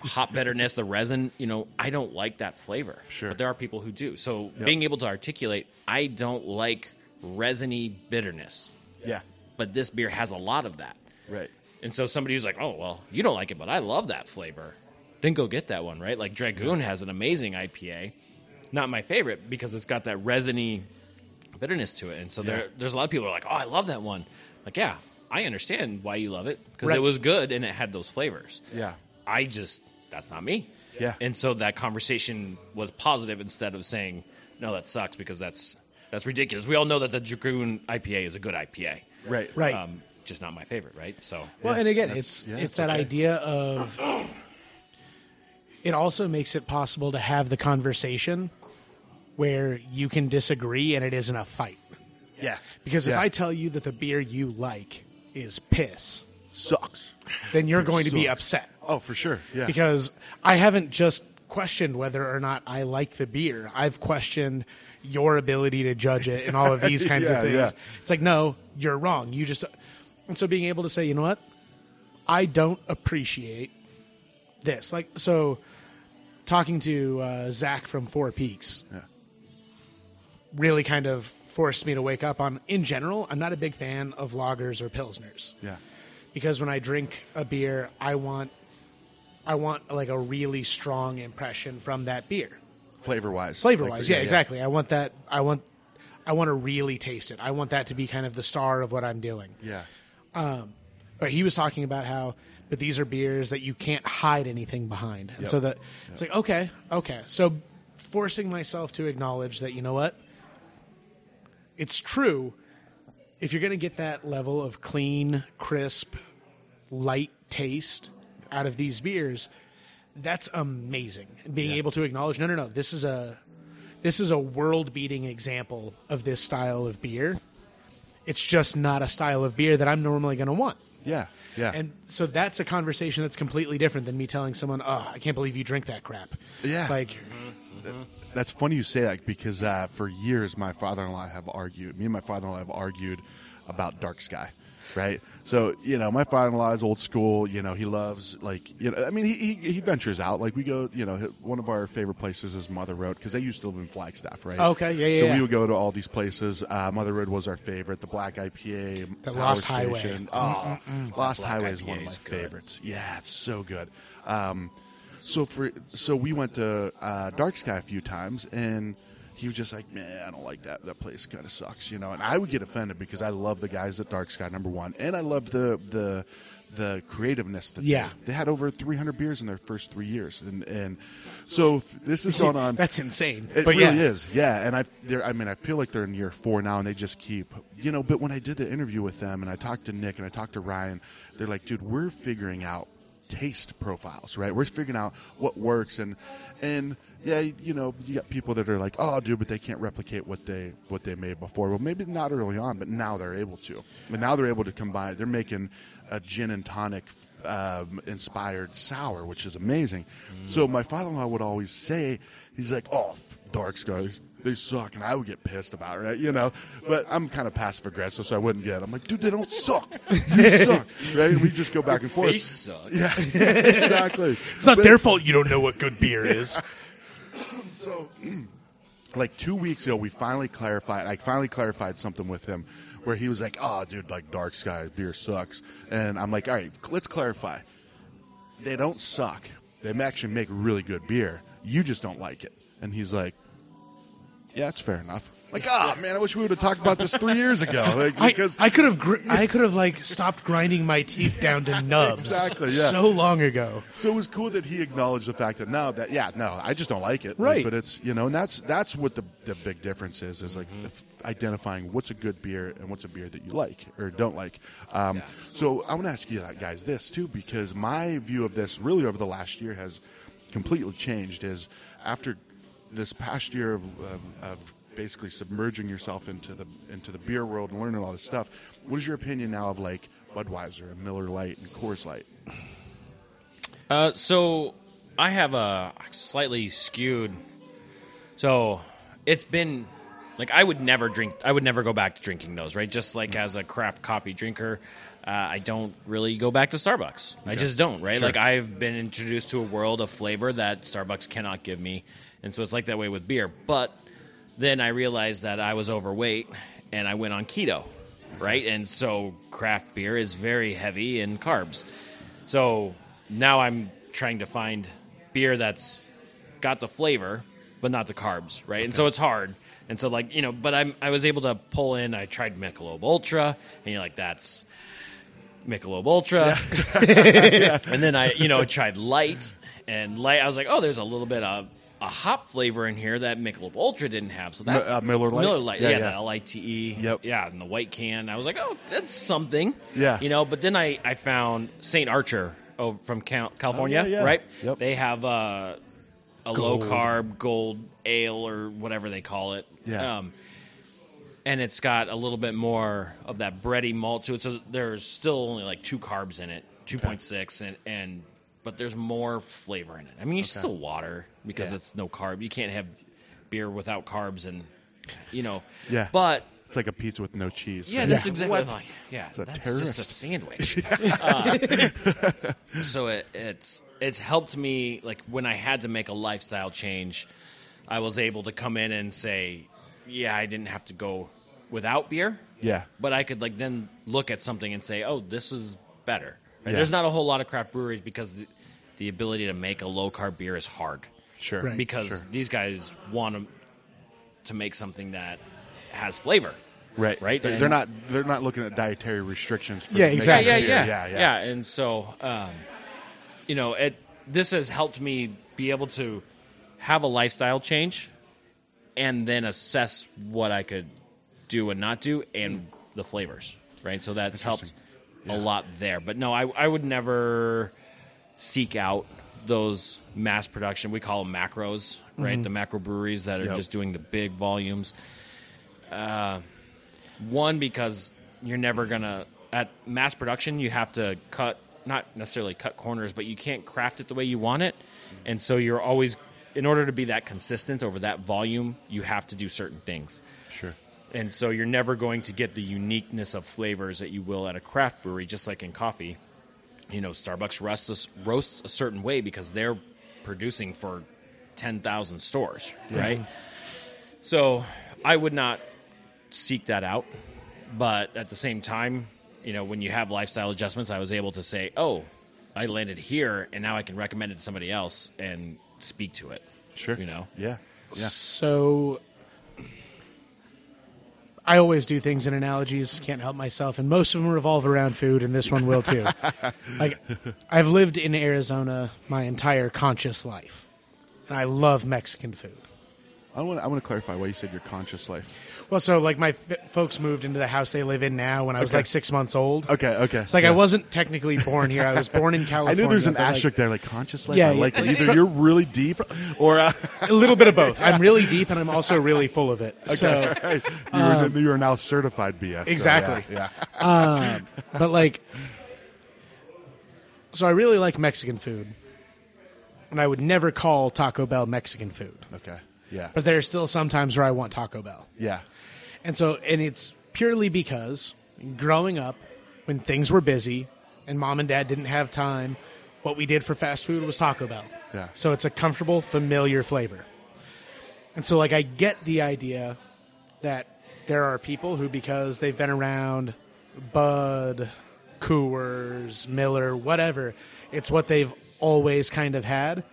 hop bitterness, the resin, you know, I don't like that flavor. Sure. But there are people who do. So being able to articulate, I don't like resiny bitterness. Yeah. But this beer has a lot of that. Right. And so somebody who's like, oh, well, you don't like it, but I love that flavor. Then go get that one, right? Like Dragoon has an amazing IPA. Not my favorite because it's got that resiny bitterness to it, and so there's a lot of people who are like, oh, I love that one. Like, yeah, I understand why you love it because it was good and it had those flavors. Yeah, I just, that's not me. Yeah, and so that conversation was positive instead of saying, no, that sucks, because that's ridiculous. We all know that the Dragoon IPA is a good IPA, right? Just not my favorite, right? So and again, it's that idea of it also makes it possible to have the conversation where you can disagree and it isn't a fight. Yeah. Because if I tell you that the beer you like is piss, sucks, then you're going to be upset. Oh, for sure. Yeah. Because I haven't just questioned whether or not I like the beer. I've questioned your ability to judge it and all of these kinds of things. Yeah. It's like, no, you're wrong. You just, and so being able to say, you know what? I don't appreciate this. Like, so talking to Zach from Four Peaks. Yeah. Really kind of forced me to wake up on, in general, I'm not a big fan of lagers or pilsners. Yeah. Because when I drink a beer, I want like a really strong impression from that beer. Flavor-wise. Yeah, exactly. I want to really taste it. I want that to be kind of the star of what I'm doing. Yeah. But he was talking about how, but these are beers that you can't hide anything behind. And so that it's like, okay. So forcing myself to acknowledge that, you know what? It's true. If you're going to get that level of clean, crisp, light taste out of these beers, that's amazing. And being able to acknowledge, no, this is a world-beating example of this style of beer. It's just not a style of beer that I'm normally going to want. Yeah, yeah. And so that's a conversation that's completely different than me telling someone, oh, I can't believe you drink that crap. Yeah. Like, that's funny you say that because for years, me and my father-in-law have argued about Dark Sky. right? So, you know, my father-in-law is old school. You know, he loves, like, you know, I mean, he ventures out. Like, we go, you know, one of our favorite places is Mother Road, because they used to live in Flagstaff, right? Okay, yeah, yeah. So we would go to all these places. Mother Road was our favorite. The Black IPA, the Lost Highway. Oh, Lost Highway is one of my favorites. Yeah, it's so good. So we went to Dark Sky a few times, and he was just like, man, I don't like that. That place kind of sucks, you know. And I would get offended because I love the guys at Dark Sky, number one, and I love the creativeness that they had over 300 beers in their first 3 years, and so this is going on. That's insane. It but really is, yeah. And I feel like they're in year four now, and they just keep, you know. But when I did the interview with them, and I talked to Nick and I talked to Ryan, they're like, dude, we're figuring out taste profiles, right? We're figuring out what works, and yeah, you know, you got people that are like, oh, dude, but they can't replicate what they made before. Well, maybe not early on, but now they're able to. And now they're able to combine. They're making a gin and tonic inspired sour, which is amazing. Mm. So my father-in-law would always say, he's like, oh, Dark Sky, they suck, and I would get pissed about it, right? You know, but I'm kind of passive aggressive, so I wouldn't get it. I'm like, dude, they don't suck. They suck, right? And we just go back and forth. They suck. Yeah, exactly. It's not their fault you don't know what good beer is. So, like 2 weeks ago, I finally clarified something with him where he was like, oh, dude, like Dark Sky beer sucks. And I'm like, all right, let's clarify. They don't suck. They actually make really good beer. You just don't like it. And he's like, yeah, that's fair enough. Like, ah, oh, man, I wish we would have talked about this 3 years ago. Like, because I could have stopped grinding my teeth down to nubs. Exactly, yeah. So long ago. So it was cool that he acknowledged the fact that I just don't like it. Right. Like, but it's, you know, and that's what the big difference is like identifying what's a good beer and what's a beer that you like or don't like. So I want to ask you guys this too, because my view of this really over the last year has completely changed. Is after this past year of basically submerging yourself into the beer world and learning all this stuff, what is your opinion now of like Budweiser and Miller Lite and Coors Light? So I have a slightly skewed. So it's been like I would never go back to drinking those, right? Just like as a craft coffee drinker, I don't really go back to Starbucks. Okay. I just don't, right? Sure. Like I've been introduced to a world of flavor that Starbucks cannot give me. And so it's like that way with beer. But then I realized that I was overweight and I went on keto, right? And so craft beer is very heavy in carbs. So now I'm trying to find beer that's got the flavor but not the carbs, right? Okay. And so it's hard. And so like, you know, but I was able to pull in, I tried Michelob Ultra, and you're like, that's Michelob Ultra. Yeah. And then I, you know, tried Light, I was like, oh, there's a little bit of a hop flavor in here that Michelob Ultra didn't have. So that Miller Lite, the LITE, yep, yeah, and the white can. I was like, oh, that's something, yeah, you know. But then I found St. Archer from California, right? Yep. They have a low carb gold ale or whatever they call it, yeah. And it's got a little bit more of that bready malt to it. So there's still only like 2 carbs in it, 2.6, and but there's more flavor in it. I mean, it's still water because it's no carb. You can't have beer without carbs and, you know. Yeah. But it's like a pizza with no cheese. Yeah, right? That's exactly what I'm like. Yeah, it's that's just a sandwich. So it's helped me, like, when I had to make a lifestyle change, I was able to come in and say, yeah, I didn't have to go without beer. Yeah. But I could, like, then look at something and say, oh, this is better. Right? Yeah. There's not a whole lot of craft breweries because the ability to make a low-carb beer is hard. Sure. Right. Because these guys want to make something that has flavor. Right. Right. They're not looking at dietary restrictions. For beer. And so, you know, this has helped me be able to have a lifestyle change and then assess what I could do and not do and the flavors. Right. So that's helped a lot there. But no, I would never seek out those mass production, we call them macros, right? The macro breweries that are just doing the big volumes. One, because you're never going to, at mass production, you have to not necessarily cut corners, but you can't craft it the way you want it. And so you're always, in order to be that consistent over that volume, you have to do certain things. Sure. And so you're never going to get the uniqueness of flavors that you will at a craft brewery, just like in coffee. You know, Starbucks roasts a certain way because they're producing for 10,000 stores, right? Mm-hmm. So I would not seek that out. But at the same time, you know, when you have lifestyle adjustments, I was able to say, oh, I landed here, and now I can recommend it to somebody else and speak to it. Sure. You know? Yeah. Yeah. So I always do things in analogies, can't help myself, and most of them revolve around food, and this one will too. Like, I've lived in Arizona my entire conscious life, and I love Mexican food. I want to clarify why you said your conscious life. Well, so, like, my folks moved into the house they live in now when I was, like, 6 months old. Okay. It's like I wasn't technically born here. I was born in California. I knew there's an asterisk there, like, conscious life. Yeah, I like it. Either you're really deep or... A little bit of both. I'm really deep, and I'm also really full of it. Okay, so, right. You're now certified BS. Exactly. So yeah. But, like... So I really like Mexican food, and I would never call Taco Bell Mexican food. Okay. Yeah. But there are still some times where I want Taco Bell. Yeah. And it's purely because growing up, when things were busy and mom and dad didn't have time, what we did for fast food was Taco Bell. Yeah. So it's a comfortable, familiar flavor. And so, like, I get the idea that there are people who, because they've been around Bud, Coors, Miller, whatever, it's what they've always kind of had.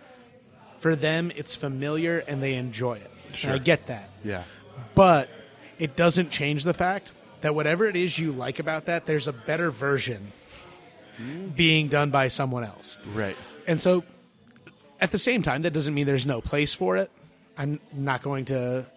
For them, it's familiar, and they enjoy it. Sure. And I get that. Yeah. But it doesn't change the fact that whatever it is you like about that, there's a better version being done by someone else. Right. And so, at the same time, that doesn't mean there's no place for it. I'm not going to,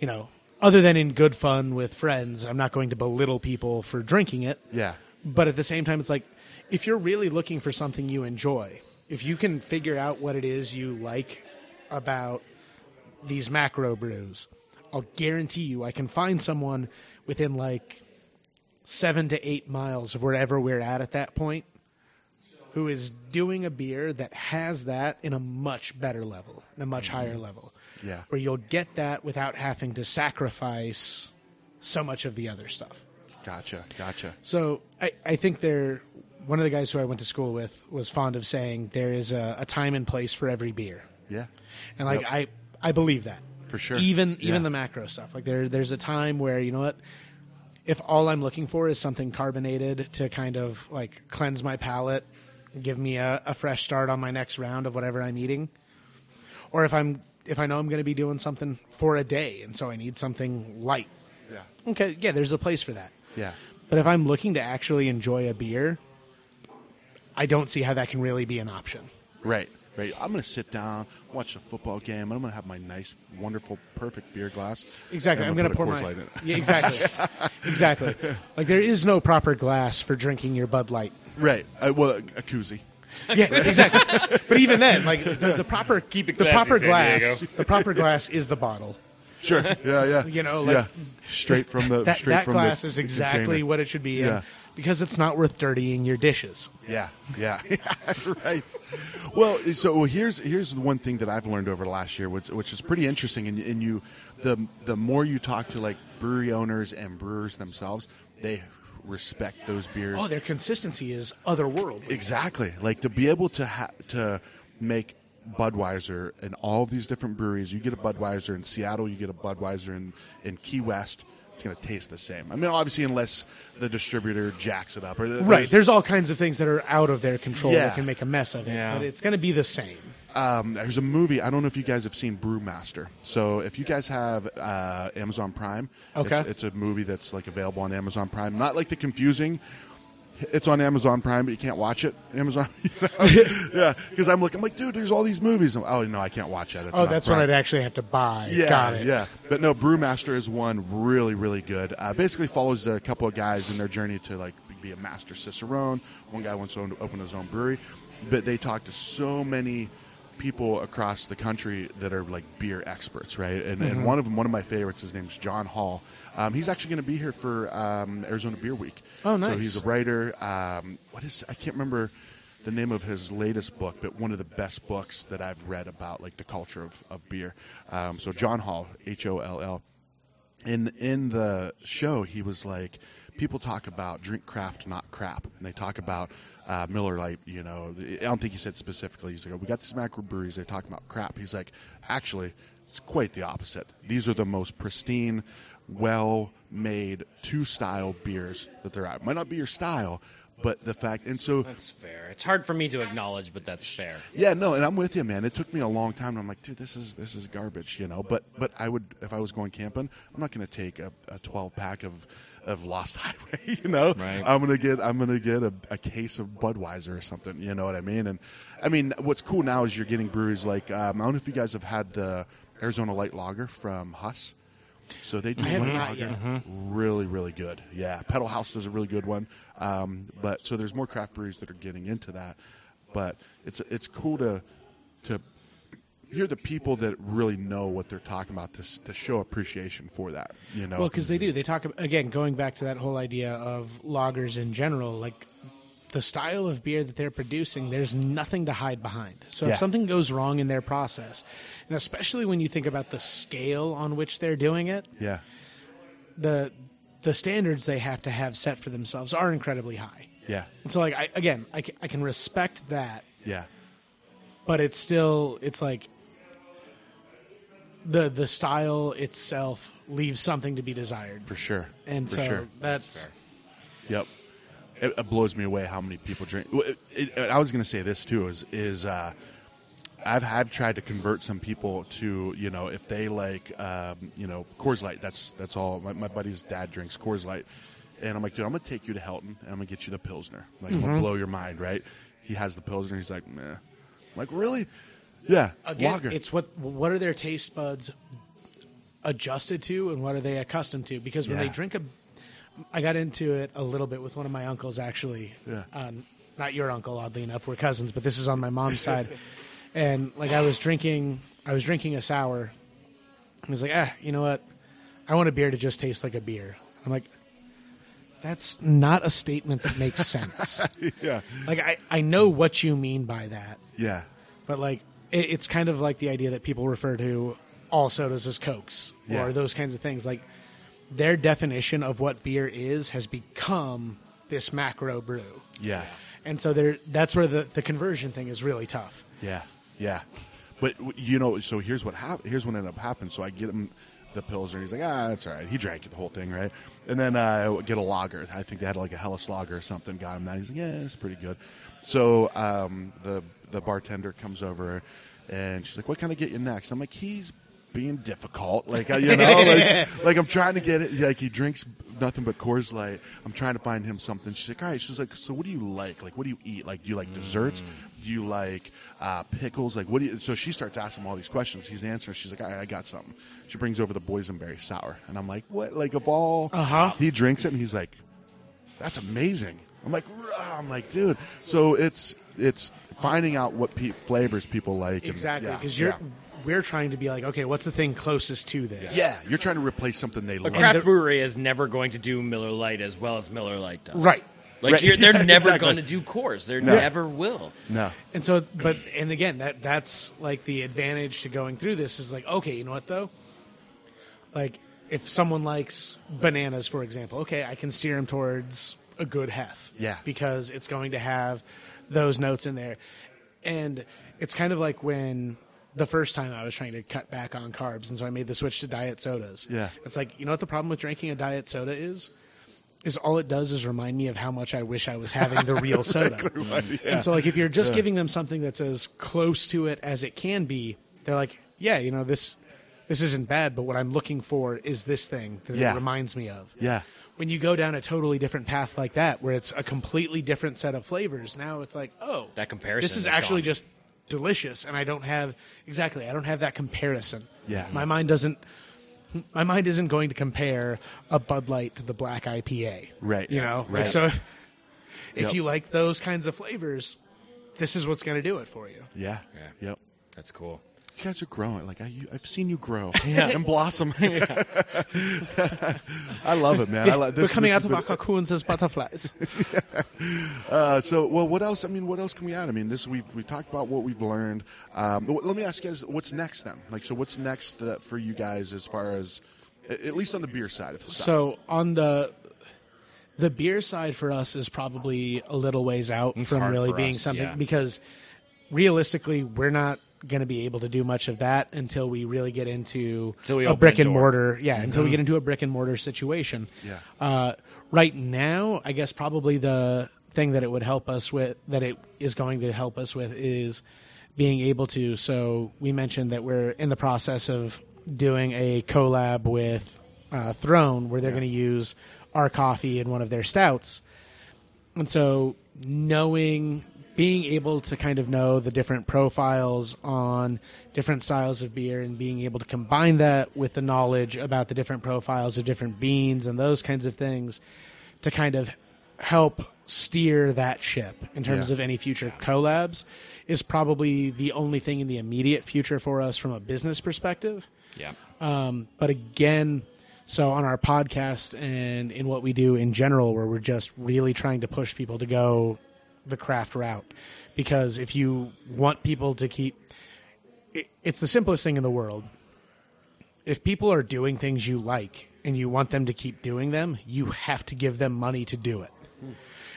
you know, other than in good fun with friends, I'm not going to belittle people for drinking it. Yeah. But at the same time, it's like, if you're really looking for something you enjoy... If you can figure out what it is you like about these macro brews, I'll guarantee you I can find someone within like 7 to 8 miles of wherever we're at that point who is doing a beer that has that in a much better level, in a much higher level. Yeah. Where you'll get that without having to sacrifice so much of the other stuff. Gotcha. So I think they're... One of the guys who I went to school with was fond of saying there is a time and place for every beer. Yeah. And like I believe that. For sure. Even the macro stuff. Like there's a time where, you know what, if all I'm looking for is something carbonated to kind of like cleanse my palate, give me a fresh start on my next round of whatever I'm eating. Or if I know I'm gonna be doing something for a day and so I need something light. Yeah. Okay, yeah, there's a place for that. Yeah. But if I'm looking to actually enjoy a beer, I don't see how that can really be an option. Right. I'm going to sit down, watch a football game, and I'm going to have my nice, wonderful, perfect beer glass. Exactly. I'm going to pour my... Light in it. Yeah, exactly. Like, there is no proper glass for drinking your Bud Light. Right. Well, a koozie. Yeah, right? Exactly. But even then, like, the proper... Keep it classy, San Diego. The proper glass is the bottle. Sure. Yeah. You know, like... Yeah. Straight from the... That glass is exactly what it should be. Yeah. Because it's not worth dirtying your dishes. Yeah. Right. Well, so here's the one thing that I've learned over the last year, which is pretty interesting. And you, the more you talk to like brewery owners and brewers themselves, they respect those beers. Oh, their consistency is otherworldly. Exactly. Like to be able to make Budweiser in all of these different breweries. You get a Budweiser in Seattle. You get a Budweiser in Key West. It's going to taste the same. I mean, obviously, unless the distributor jacks it up. There's all kinds of things that are out of their control that can make a mess of it. Yeah. But it's going to be the same. There's a movie. I don't know if you guys have seen Brewmaster. So if you guys have Amazon Prime, it's a movie that's like available on Amazon Prime. Not like the confusing... It's on Amazon Prime, but you can't watch it. Amazon, you know? Yeah. Because I'm like, dude, there's all these movies. Oh no, I can't watch that. That's what I'd actually have to buy. Yeah, got it. Yeah. But no, Brewmaster is one really, really good. Basically, follows a couple of guys in their journey to like be a master cicerone. One guy wants to open his own brewery, but they talk to so many people across the country that are like beer experts, right? And one of my favorites, his name's John Holl. He's actually going to be here for Arizona Beer Week. Oh, nice! So he's a writer. I can't remember the name of his latest book, but one of the best books that I've read about like the culture of beer. So John Holl, Holl. And in the show, he was like, people talk about drink craft, not crap. And they talk about Miller Lite, you know. I don't think he said specifically. He's like, we got these macro breweries. They talk about crap. He's like, actually, it's quite the opposite. These are the most pristine, well-made, two-style beers that there are. Might not be your style, but the fact, and so that's fair. It's hard for me to acknowledge, but that's fair. Yeah, no, and I'm with you, man. It took me a long time. And I'm like, dude, this is garbage, you know. But I would, if I was going camping, I'm not going to take a 12 pack of Lost Highway, you know. Right. I'm gonna get a case of Budweiser or something. You know what I mean? And I mean, what's cool now is you're getting breweries like I don't know if you guys have had the Arizona Light Lager from Huss. So they do one lager, really, really good. Yeah, Pedal House does a really good one. But so there's more craft breweries that are getting into that. But it's cool to hear the people that really know what they're talking about to show appreciation for that. You know, well, because they do. They talk again, going back to that whole idea of lagers in general, like. The style of beer that they're producing, there's nothing to hide behind. So if something goes wrong in their process, and especially when you think about the scale on which they're doing it, the standards they have to have set for themselves are incredibly high. Yeah. And so, like, I can respect that. Yeah. But it's still, it's like the style itself leaves something to be desired. For sure. And for so sure. That's fair. Yep. It blows me away how many people drink. I was going to say this too: is I've tried to convert some people to, you know, if they like you know, Coors Light. That's all. My buddy's dad drinks Coors Light, and I'm like, dude, I'm going to take you to Helton and I'm going to get you the Pilsner. Like, I'm going to blow your mind, right? He has the Pilsner. He's like, meh. I'm like, really? Yeah. Again, lager. It's what are their taste buds adjusted to, and what are they accustomed to? Because when they drink a I got into it a little bit with one of my uncles, actually. Yeah. Not your uncle, oddly enough. We're cousins, but this is on my mom's side. And, like, I was drinking a sour. I was like, you know what? I want a beer to just taste like a beer. I'm like, that's not a statement that makes sense. Yeah. Like, I know what you mean by that. Yeah. But, like, it's kind of like the idea that people refer to all sodas as Cokes or those kinds of things. Like, their definition of what beer is has become this macro brew. Yeah. And so that's where the conversion thing is really tough. Yeah. Yeah. But, you know, so here's what ended up happening. So I get him the Pilsner, and he's like, that's all right. He drank the whole thing, right? And then I get a lager. I think they had like a Hellas lager or something. Got him that. He's like, yeah, it's pretty good. So the bartender comes over, and she's like, what can I get you next? I'm like, he's being difficult, like, you know, like I'm trying to get it, like, he drinks nothing but Coors Light. I'm trying to find him something. She's like, all right. She's like, so what do you like? Like, what do you eat? Like, do you like desserts? Do you like pickles? Like, what do you? So she starts asking him all these questions. He's answering. She's like, all right, I got something. She brings over the boysenberry sour, and I'm like, what? Like a ball? He drinks it, and he's like, that's amazing. I'm like, dude. So it's finding out what flavors people like. Exactly, because we're trying to be like, okay, what's the thing closest to this? Yeah, you're trying to replace something they like. A craft brewery is never going to do Miller Lite as well as Miller Lite does. Right. Like, right. They're never going to do Coors. They never will. No. And so, and again, that's like the advantage to going through this is like, okay, you know what, though? Like, if someone likes bananas, for example, okay, I can steer them towards a good hef. Yeah. Because it's going to have those notes in there. And it's kind of like when the first time I was trying to cut back on carbs, and so I made the switch to diet sodas. Yeah. It's like, you know what the problem with drinking a diet soda is all it does is remind me of how much I wish I was having the real soda. And so, like, if you're just giving them something that's as close to it as it can be, they're like, yeah, you know, this isn't bad, but what I'm looking for is this thing that it reminds me of. Yeah. When you go down a totally different path like that, where it's a completely different set of flavors, now it's like, oh, that comparison. This is actually gone. Just delicious, and I don't have that comparison. My mind isn't going to compare a Bud Light to the black IPA, right? You know, right. Like, so if you like those kinds of flavors, this is what's going to do it for you. That's cool. You guys are growing. Like, I've seen you grow and blossom. I love it, man. I like this. We're coming out of our cocoons as butterflies. What else? I mean, what else can we add? I mean, this we talked about what we've learned. Let me ask you guys, what's next then? Like, so what's next for you guys as far as at least on the beer side of the stuff. So on the beer side for us is probably a little ways out from really being something, because realistically we're not going to be able to do much of that until we really get into a brick and mortar. Yeah. Mm-hmm. Until we get into a brick and mortar situation. Yeah. Right now, I guess probably the thing that it would help us with, that it is going to help us with, is being able to. So we mentioned that we're in the process of doing a collab with Throne, where they're going to use our coffee in one of their stouts. And so being able to kind of know the different profiles on different styles of beer and being able to combine that with the knowledge about the different profiles of different beans and those kinds of things to kind of help steer that ship in terms of any future collabs is probably the only thing in the immediate future for us from a business perspective. Yeah. But again, so on our podcast and in what we do in general, where we're just really trying to push people to go the craft route, because if you want people to keep it's the simplest thing in the world. If people are doing things you like and you want them to keep doing them, you have to give them money to do it.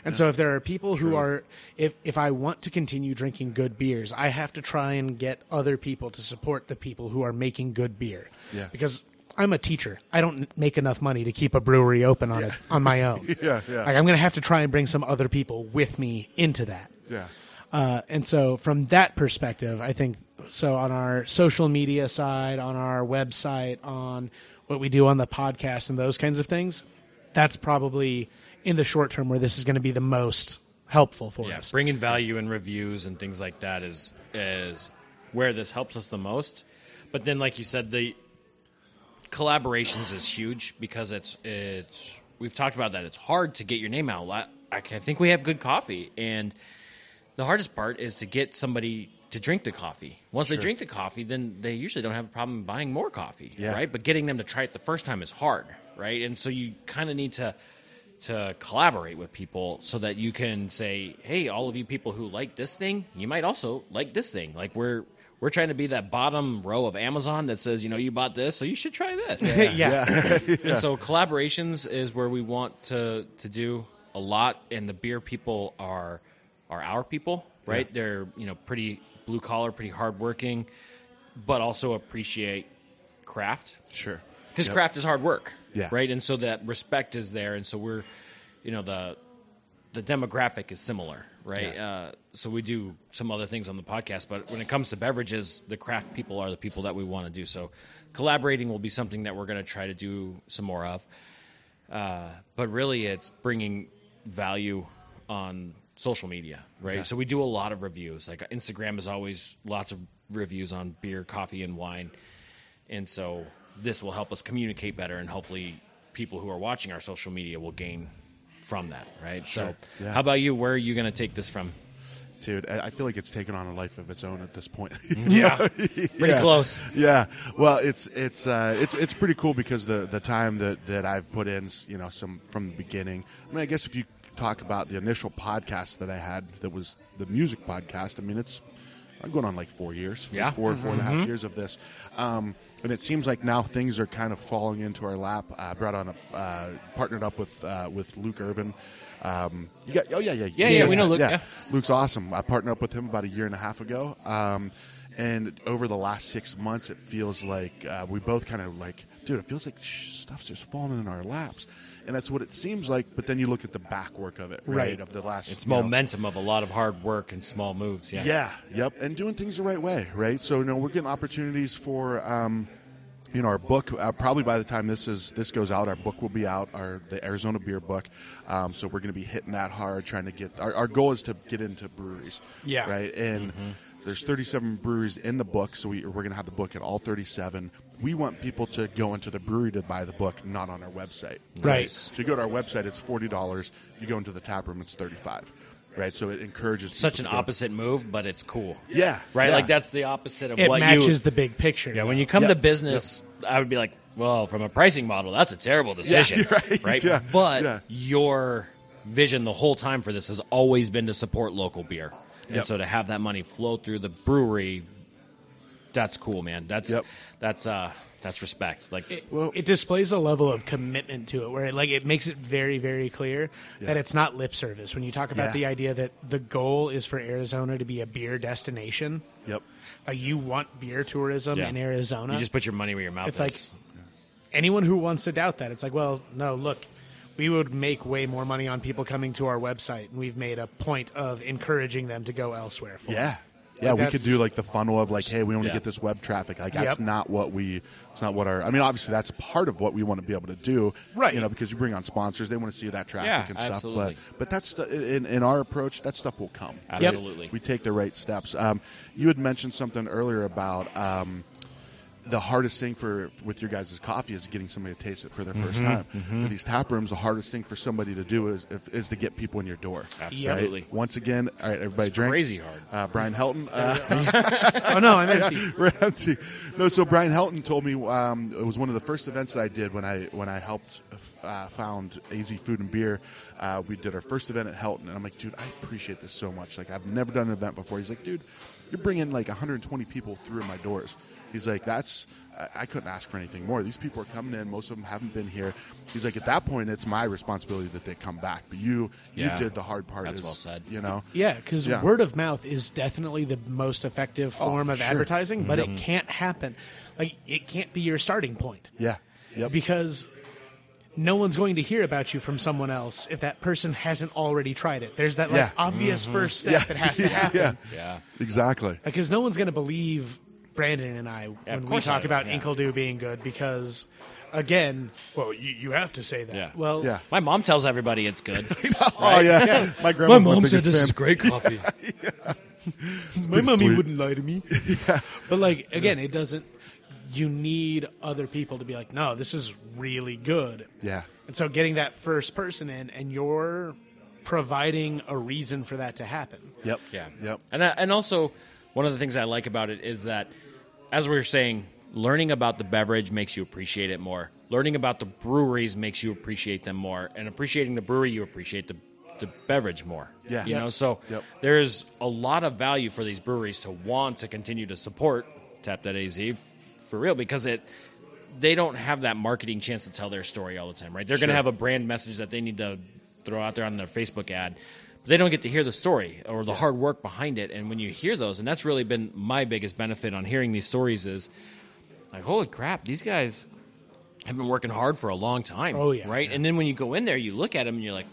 And so if there are people who are, if I want to continue drinking good beers, I have to try and get other people to support the people who are making good beer. Yeah. Because I'm a teacher. I don't make enough money to keep a brewery open on my own. Like, I'm going to have to try and bring some other people with me into that. Yeah. And so from that perspective, I think, so on our social media side, on our website, on what we do on the podcast and those kinds of things, that's probably in the short term where this is going to be the most helpful for us. Bringing value and reviews and things like that is where this helps us the most. But then, like you said, the collaborations is huge, because it's we've talked about that. It's hard to get your name out. I think we have good coffee, and the hardest part is to get somebody to drink the coffee. Once they drink the coffee, then they usually don't have a problem buying more coffee, right? But getting them to try it the first time is hard, right? And so you kind of need to collaborate with people so that you can say, hey, all of you people who like this thing, you might also like this thing. Like, we're trying to be that bottom row of Amazon that says, you know, you bought this, so you should try this. And so collaborations is where we want to do a lot. And the beer people are our people, right? They're, you know, pretty blue collar, pretty hardworking, but also appreciate craft. Because craft is hard work, right? And so that respect is there. And so we're, you know, the demographic is similar. Right. So we do some other things on the podcast, but when it comes to beverages, the craft people are the people that we want to do. So collaborating will be something that we're going to try to do some more of. But really, it's bringing value on social media. Right. Yeah. So we do a lot of reviews. Like, Instagram is always lots of reviews on beer, coffee, and wine. And so this will help us communicate better. And hopefully people who are watching our social media will gain from that, right? So how about you? Where are you going to take this from? Dude, I feel like it's taken on a life of its own at this point. Pretty close. Yeah. Well, it's pretty cool, because the time that I've put in, you know, some from the beginning. I mean, I guess if you talk about the initial podcast that I had, that was the music podcast, I mean, I'm going on like 4 years. Yeah. Four and a half years of this. And it seems like now things are kind of falling into our lap. Partnered up with Luke Urban. We know Luke. Yeah. Luke's awesome. I partnered up with him about a year and a half ago. And over the last 6 months, it feels like we both kind of like, dude, it feels like stuff's just falling in our laps. And that's what it seems like, but then you look at the backwork of it, right? Of the last, it's momentum of a lot of hard work and small moves, and doing things the right way, right? So, you know, we're getting opportunities for, you know, our book. Probably by the time this goes out, our book will be out, the Arizona Beer Book. So we're going to be hitting that hard, trying to get our goal is to get into breweries, right? And there's 37 breweries in the book, so we're going to have the book at all 37. We want people to go into the brewery to buy the book, not on our website. Right. So you go to our website, it's $40. You go into the tap room, it's $35. Right. So it encourages such an opposite move, but it's cool. Yeah. Right. Yeah. Like, that's the opposite of what matches the big picture. Yeah. When you come to business, I would be like, well, from a pricing model, that's a terrible decision. Yeah, right. Yeah. But your vision the whole time for this has always been to support local beer. And so to have that money flow through the brewery, that's cool, man. That's That's respect. Like, it displays a level of commitment to it where it makes it very, very clear that it's not lip service. When you talk about the idea that the goal is for Arizona to be a beer destination, you want beer tourism in Arizona. You just put your money where your mouth is. It's like anyone who wants to doubt that, it's like, well, no, look, we would make way more money on people coming to our website, and we've made a point of encouraging them to go elsewhere for it. Yeah, we could do the funnel of hey, we want to get this web traffic. That's not what I mean, obviously that's part of what we want to be able to do, right? You know, because you bring on sponsors, they want to see that traffic and stuff. Absolutely. But that's in our approach, that stuff will come. Absolutely, we take the right steps. You had mentioned something earlier about the hardest thing with your guys' coffee is getting somebody to taste it for their first time. For these tap rooms, the hardest thing for somebody to do is to get people in your door. Absolutely. Right? Once again, all right, everybody drink. Crazy hard. Brian Helton. Oh, no, I'm empty. We're empty. No, so Brian Helton told me it was one of the first events that I did when I helped found AZ Food and Beer. We did our first event at Helton, and I'm like, dude, I appreciate this so much. I've never done an event before. He's like, dude, you're bringing 120 people through my doors. He's like, I couldn't ask for anything more. These people are coming in. Most of them haven't been here. He's like, at that point, it's my responsibility that they come back. But you did the hard part. That's well said. You know? Yeah, because word of mouth is definitely the most effective form of advertising, but it can't happen. It can't be your starting point. Yeah. Yep. Because no one's going to hear about you from someone else if that person hasn't already tried it. There's that obvious first step that has to happen. Yeah. Exactly. Because no one's going to believe Brandon and I when we talk about Inkledeux being good, because again, well, you have to say that. Yeah. Well, my mom tells everybody it's good. Right? Oh yeah, my mom said this is great coffee. My mommy wouldn't lie to me. But again, it doesn't. You need other people to be like, no, this is really good. Yeah. And so getting that first person in, and you're providing a reason for that to happen. Yep. Yeah. Yep. And also, one of the things I like about it is that, as we were saying, learning about the beverage makes you appreciate it more. Learning about the breweries makes you appreciate them more. And appreciating the brewery, you appreciate the beverage more. Yeah. You know, so there's a lot of value for these breweries to want to continue to support Tap That AZ for real, because they don't have that marketing chance to tell their story all the time, right? They're going to have a brand message that they need to throw out there on their Facebook ad. They don't get to hear the story or the hard work behind it. And when you hear those, and that's really been my biggest benefit on hearing these stories, is like, holy crap, these guys have been working hard for a long time. Oh, yeah. Right? Yeah. And then when you go in there, you look at them and you're like,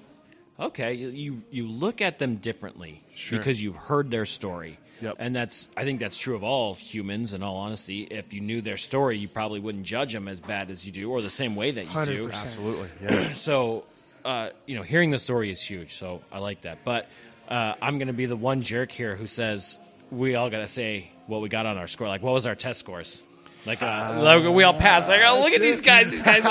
okay, you look at them differently because you've heard their story. Yep. And I think that's true of all humans, in all honesty. If you knew their story, you probably wouldn't judge them as bad as you do, or the same way that you 100%. Do. Absolutely. Yeah. So, hearing the story is huge, so I like that. But I'm going to be the one jerk here who says we all got to say what we got on our score. Like, what was our test scores? We all passed. Look at these guys. These guys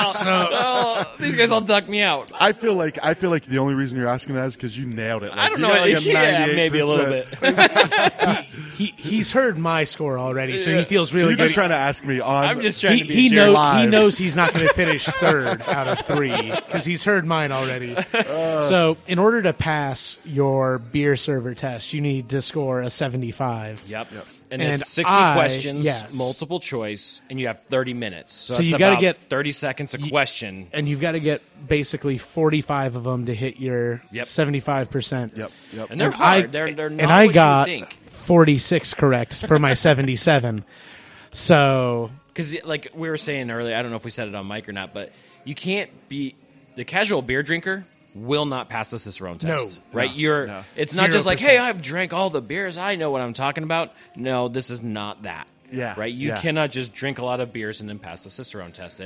all duck me out. I feel like the only reason you're asking that is because you nailed it. I don't know. Maybe a little bit. He's heard my score already, so he feels really good. You're just trying to ask me on. I'm just trying to be live. He knows he's not going to finish third out of three because he's heard mine already. So in order to pass your beer server test, you need to score a 75. Yep. And it's 60 questions, multiple choice, and you have 30 minutes. So you got to get 30 seconds a question. And you've got to get basically 45 of them to hit your 75%. Yep. And they're hard. They're not what you think. And I got 46 correct for my 77. So, because like we were saying earlier, I don't know if we said it on mic or not, but you can't be the casual beer drinker. Will not pass the Cicerone test. No, right? It's not 0%. Just like, hey, I've drank all the beers, I know what I'm talking about. No, this is not that. Yeah. Right? You cannot just drink a lot of beers and then pass the Cicerone test.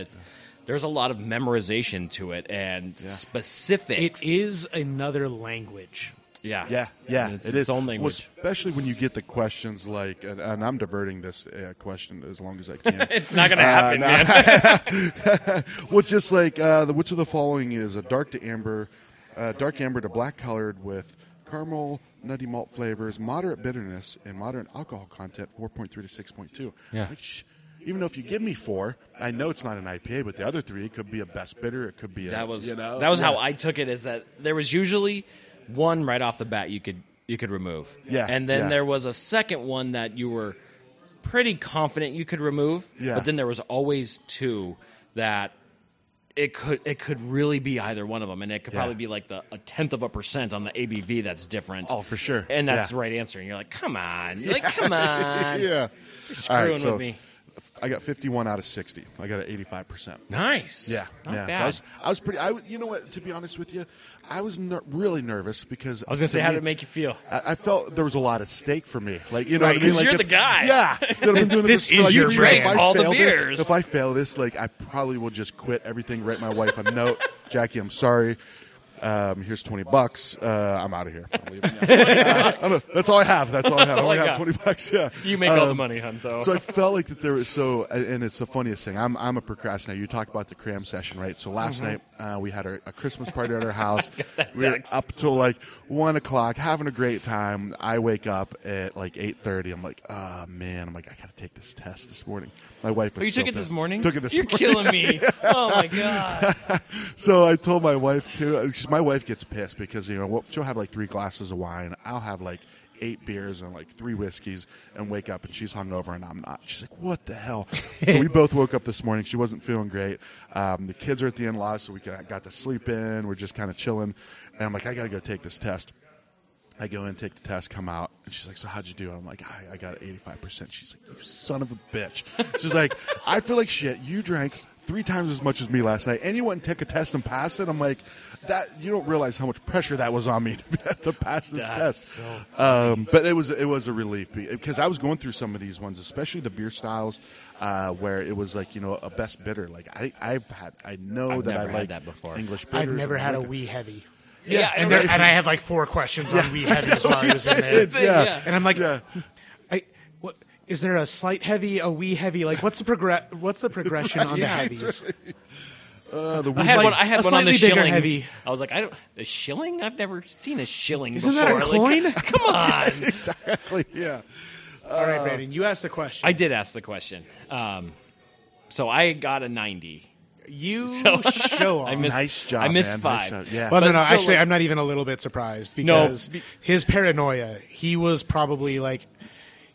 There's a lot of memorization to it and specifics. It is another language. Yeah. It's its own language. Well, especially when you get the questions like, and I'm diverting this question as long as I can. It's not going to happen, man. Well, just like, which of the following is a dark amber to black colored with caramel, nutty malt flavors, moderate bitterness, and moderate alcohol content, 4.3 to 6.2. Yeah. Which, even though if you give me 4, I know it's not an IPA, but the other 3, it could be a best bitter, it could be that was how I took it, is that there was usually one right off the bat you could remove. Yeah. And then there was a second one that you were pretty confident you could remove. Yeah. But then there was always two that it could really be either one of them, and it could probably be like a 0.1% on the ABV that's different. Oh, for sure. And that's the right answer. And you're like, come on. You're like, come on. Yeah. You're screwing with me. I got 51 out of 60. I got an 85%. Nice. Yeah. Not bad. So I was pretty. You know what? To be honest with you, I was really nervous because I was going to say, how did it make you feel? I felt there was a lot at stake for me. Like, you know what I mean? Like, you're the guy. Yeah. This is your drink. All the beers. If I fail this, like, I probably will just quit everything. Write my wife a note. Jackie, I'm sorry. Here's $20. I'm out of here. I'm leaving. That's all I have. I only have $20. Yeah. You make all the money, hun. So I felt like that there was and it's the funniest thing. I'm a procrastinator. You talk about the cram session, right? So last night we had a Christmas party at our house. We were up till like 1 o'clock, having a great time. I wake up at like 8:30. I'm like, oh man. I'm like, I gotta take this test this morning. My wife was. Oh, you took it this morning? Took it this morning. You're killing me. Oh my god. So I told my wife too. My wife gets pissed because, you know, she'll have like 3 glasses of wine. I'll have like 8 beers and like 3 whiskeys and wake up and she's hungover and I'm not. She's like, what the hell? So we both woke up this morning. She wasn't feeling great. The kids are at the in-laws, so we got to sleep in. We're just kind of chilling. And I'm like, I got to go take this test. I go in, take the test, come out, and she's like, so how'd you do? And I'm like, I got 85%. She's like, you son of a bitch. She's like, I feel like shit. You drank 3 times as much as me last night, and you went and took a test and passed it. I'm like, that you don't realize how much pressure that was on me to pass this test. So but it was a relief because I was going through some of these ones, especially the beer styles, where it was like, you know, a best bitter. Like I've never had that before. English bitters. I've never had a wee heavy. Yeah, and I had like 4 questions on wee heavies while I was in there. And I'm like, is there a slight heavy, a wee heavy? Like, what's the progression on the heavies? Right. I had one on the shillings. Heavy. I was like, a shilling? I've never seen a shilling before. Isn't that a coin? Like, come on. Exactly, yeah. All right, Brandon, you asked the question. I did ask the question. So I got a 90. Show off. Nice job, I missed 5. Nice job. Yeah. Well, no, actually, like, I'm not even a little bit surprised because his paranoia, he was probably like...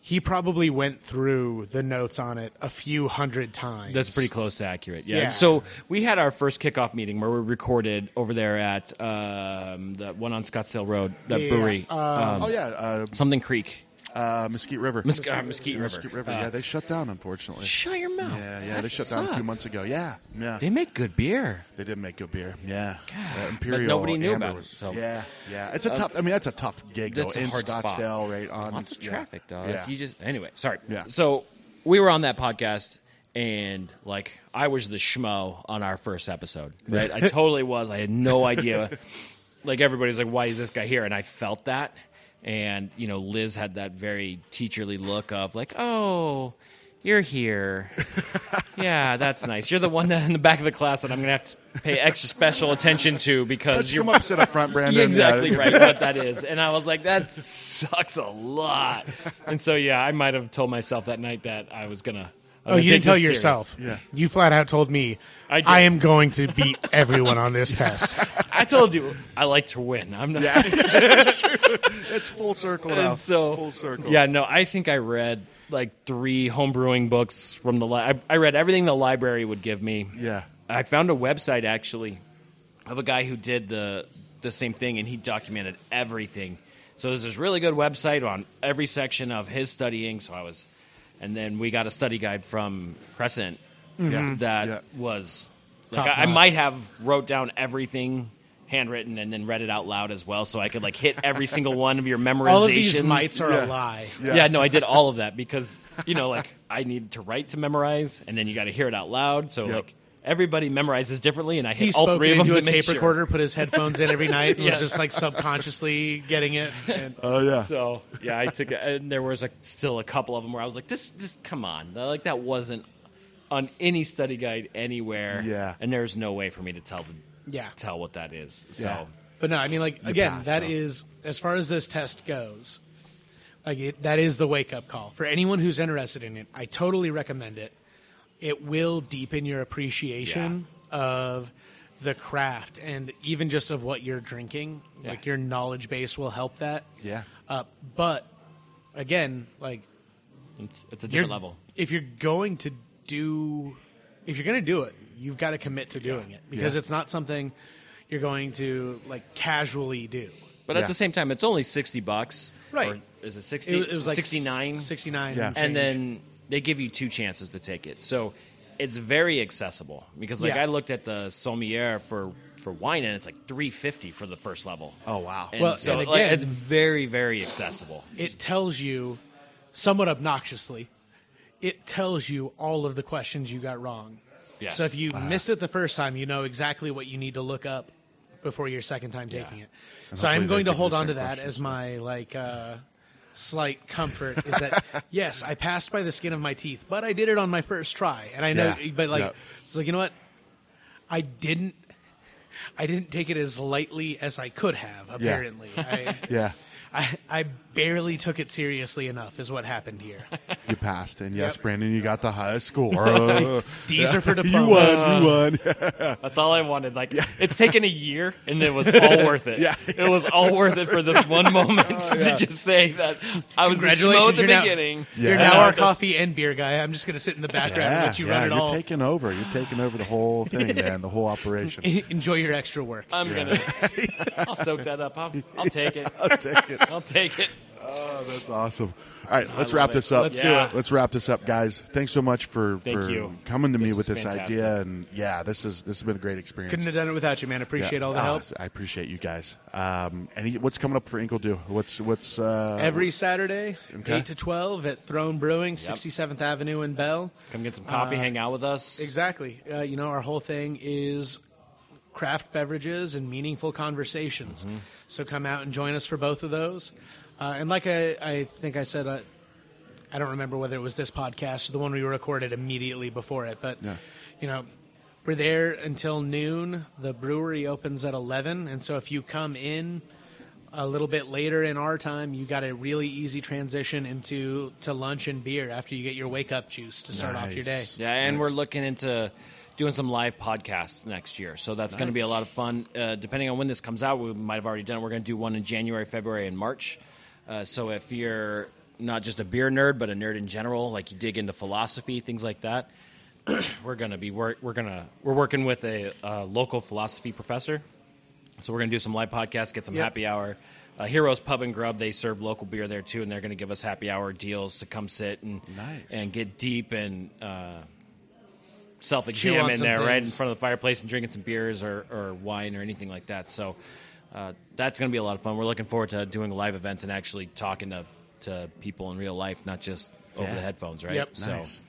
He probably went through the notes on it a few hundred times. That's pretty close to accurate, yeah. So we had our first kickoff meeting where we recorded over there at the one on Scottsdale Road, that brewery. Something Creek. Mesquite River. Mesquite River. Yeah, they shut down, unfortunately. Shut your mouth. Yeah, that they shut down a few months ago. Yeah. They make good beer. They did make good beer. Yeah. Imperial. But nobody knew about it. So. Yeah. It's a tough. I mean, that's a tough gig. That's though, a hard Scottsdale, spot. Right on. Lots of traffic, dog. Yeah. Anyway, sorry. Yeah. So we were on that podcast, and like I was the schmo on our first episode. Right. I totally was. I had no idea. Like everybody's like, why is this guy here? And I felt that. And, you know, Liz had that very teacherly look of like, oh, you're here. Yeah, that's nice. You're the one that in the back of the class that I'm going to have to pay extra special attention to because you're upset up front, Brandon. Exactly right what that is. And I was like, that sucks a lot. And so, yeah, I might have told myself that night that I was going to. Oh, you didn't tell yourself. Yeah. You flat out told me, I am going to beat everyone on this test. I told you, I like to win. I'm not. Yeah. It's full circle now. So, full circle. Yeah, no, I think I read like 3 homebrewing books from the library. I read everything the library would give me. Yeah. I found a website, actually, of a guy who did the same thing, and he documented everything. So there's this really good website on every section of his studying, so I was... And then we got a study guide from Crescent that was like I might have wrote down everything handwritten and then read it out loud as well, so I could like hit every single one of your memorizations. All of these mites are a lie. Yeah, no, I did all of that because you know, like I needed to write to memorize, and then you got to hear it out loud. So like everybody memorizes differently, and I hit all 3 of them to make sure. He spoke into a tape recorder, put his headphones in every night, and was just like subconsciously getting it. So yeah, I took it, and there was still a couple of them where I was like, "This, come on, like that wasn't on any study guide anywhere." Yeah, and there's no way for me to tell what that is. So, but no, I mean, like again, that is as far as this test goes. Like that is the wake up call for anyone who's interested in it. I totally recommend it. It will deepen your appreciation of the craft and even just of what you're drinking. Yeah. Like your knowledge base will help that. Yeah. But again, like It's a different level. If you're going to do it, you've got to commit to doing it because it's not something you're going to like casually do. But at the same time, it's only $60. Right. Or is it 60? It was like 69. 69. Yeah. And then they give you two chances to take it. So it's very accessible because I looked at the sommelier for wine and it's like $3.50 for the first level. Oh, wow. And well, so and again, like, it's very, very accessible. It tells you somewhat obnoxiously, it tells you all of the questions you got wrong. Yes. So if you missed it the first time, you know exactly what you need to look up before your second time taking it. And so I'm going to hold on to that as my like slight comfort is that, yes, I passed by the skin of my teeth, but I did it on my first try. And I know, but like, it's like, you know what? I didn't take it as lightly as I could have, apparently. I barely took it seriously enough is what happened here. You passed, and yes, Brandon, you got the highest score. These are for diplomas. You won. That's all I wanted. Like it's taken a year, and it was all worth it. It was all worth it for this one moment to just say that I was the slow at the beginning. You're now our coffee and beer guy. I'm just going to sit in the background and let you run it all. You're taking over. You're taking over the whole thing, man, the whole operation. Enjoy your extra work. I'm going to. I'll soak that up. I'll take it. I'll take it. I'll take it. Oh, that's awesome. All right, let's wrap this up. Let's do it. Let's wrap this up, guys. Thanks so much for coming to me with this idea. And this has been a great experience. Couldn't have done it without you, man. Appreciate all the help. I appreciate you guys. And what's coming up for Inkledeux? What's every Saturday, 8 to 12 at Throne Brewing, 67th Avenue in Bell. Come get some coffee, hang out with us. Exactly. Our whole thing is craft beverages and meaningful conversations. Mm-hmm. So come out and join us for both of those. And like I think I said, I don't remember whether it was this podcast or the one we recorded immediately before it, but we're there until noon. The brewery opens at 11, and so if you come in a little bit later in our time, you got a really easy transition to lunch and beer after you get your wake-up juice to start off your day. Yeah, and we're looking into doing some live podcasts next year. So that's going to be a lot of fun. Depending on when this comes out, we might have already done it. We're going to do one in January, February, and March. So if you're not just a beer nerd, but a nerd in general, like you dig into philosophy, things like that, we're working with a local philosophy professor. So we're going to do some live podcasts, get some happy hour. Heroes Pub and Grub, they serve local beer there too, and they're going to give us happy hour deals to come sit and get deep and self-examine in there, things. Right in front of the fireplace and drinking some beers or wine or anything like that. So that's going to be a lot of fun. We're looking forward to doing live events and actually talking to people in real life, not just over the headphones, right? Yep. Nice.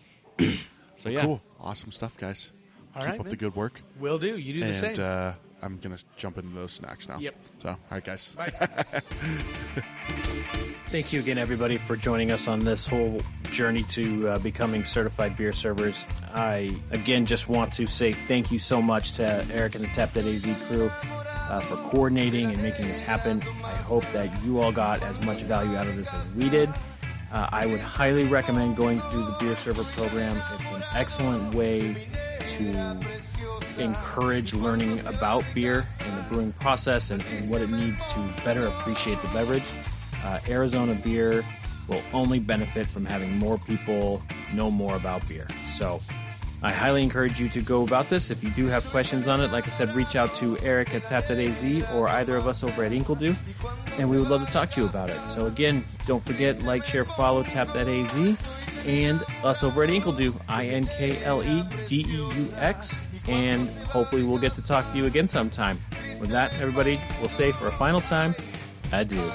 So cool. Awesome stuff, guys. All Keep right, up man. The good work. Will do. You do the same. And I'm going to jump into those snacks now. Yep. So, all right, guys. Bye. Thank you again, everybody, for joining us on this whole journey to becoming certified beer servers. I, again, just want to say thank you so much to Eric and the Tap That AZ crew for coordinating and making this happen. I hope that you all got as much value out of this as we did. I would highly recommend going through the beer server program. It's an excellent way to encourage learning about beer and the brewing process and what it needs to better appreciate the beverage. Arizona beer will only benefit from having more people know more about beer. So I highly encourage you to go about this. If you do have questions on it, like I said, reach out to Eric at Tap That AZ or either of us over at Inkledeux, and we would love to talk to you about it. So again, don't forget, like, share, follow Tap That AZ and us over at Inkledeux, INKLEDEUX, and hopefully we'll get to talk to you again sometime. With that, everybody, we'll say for a final time, adieu.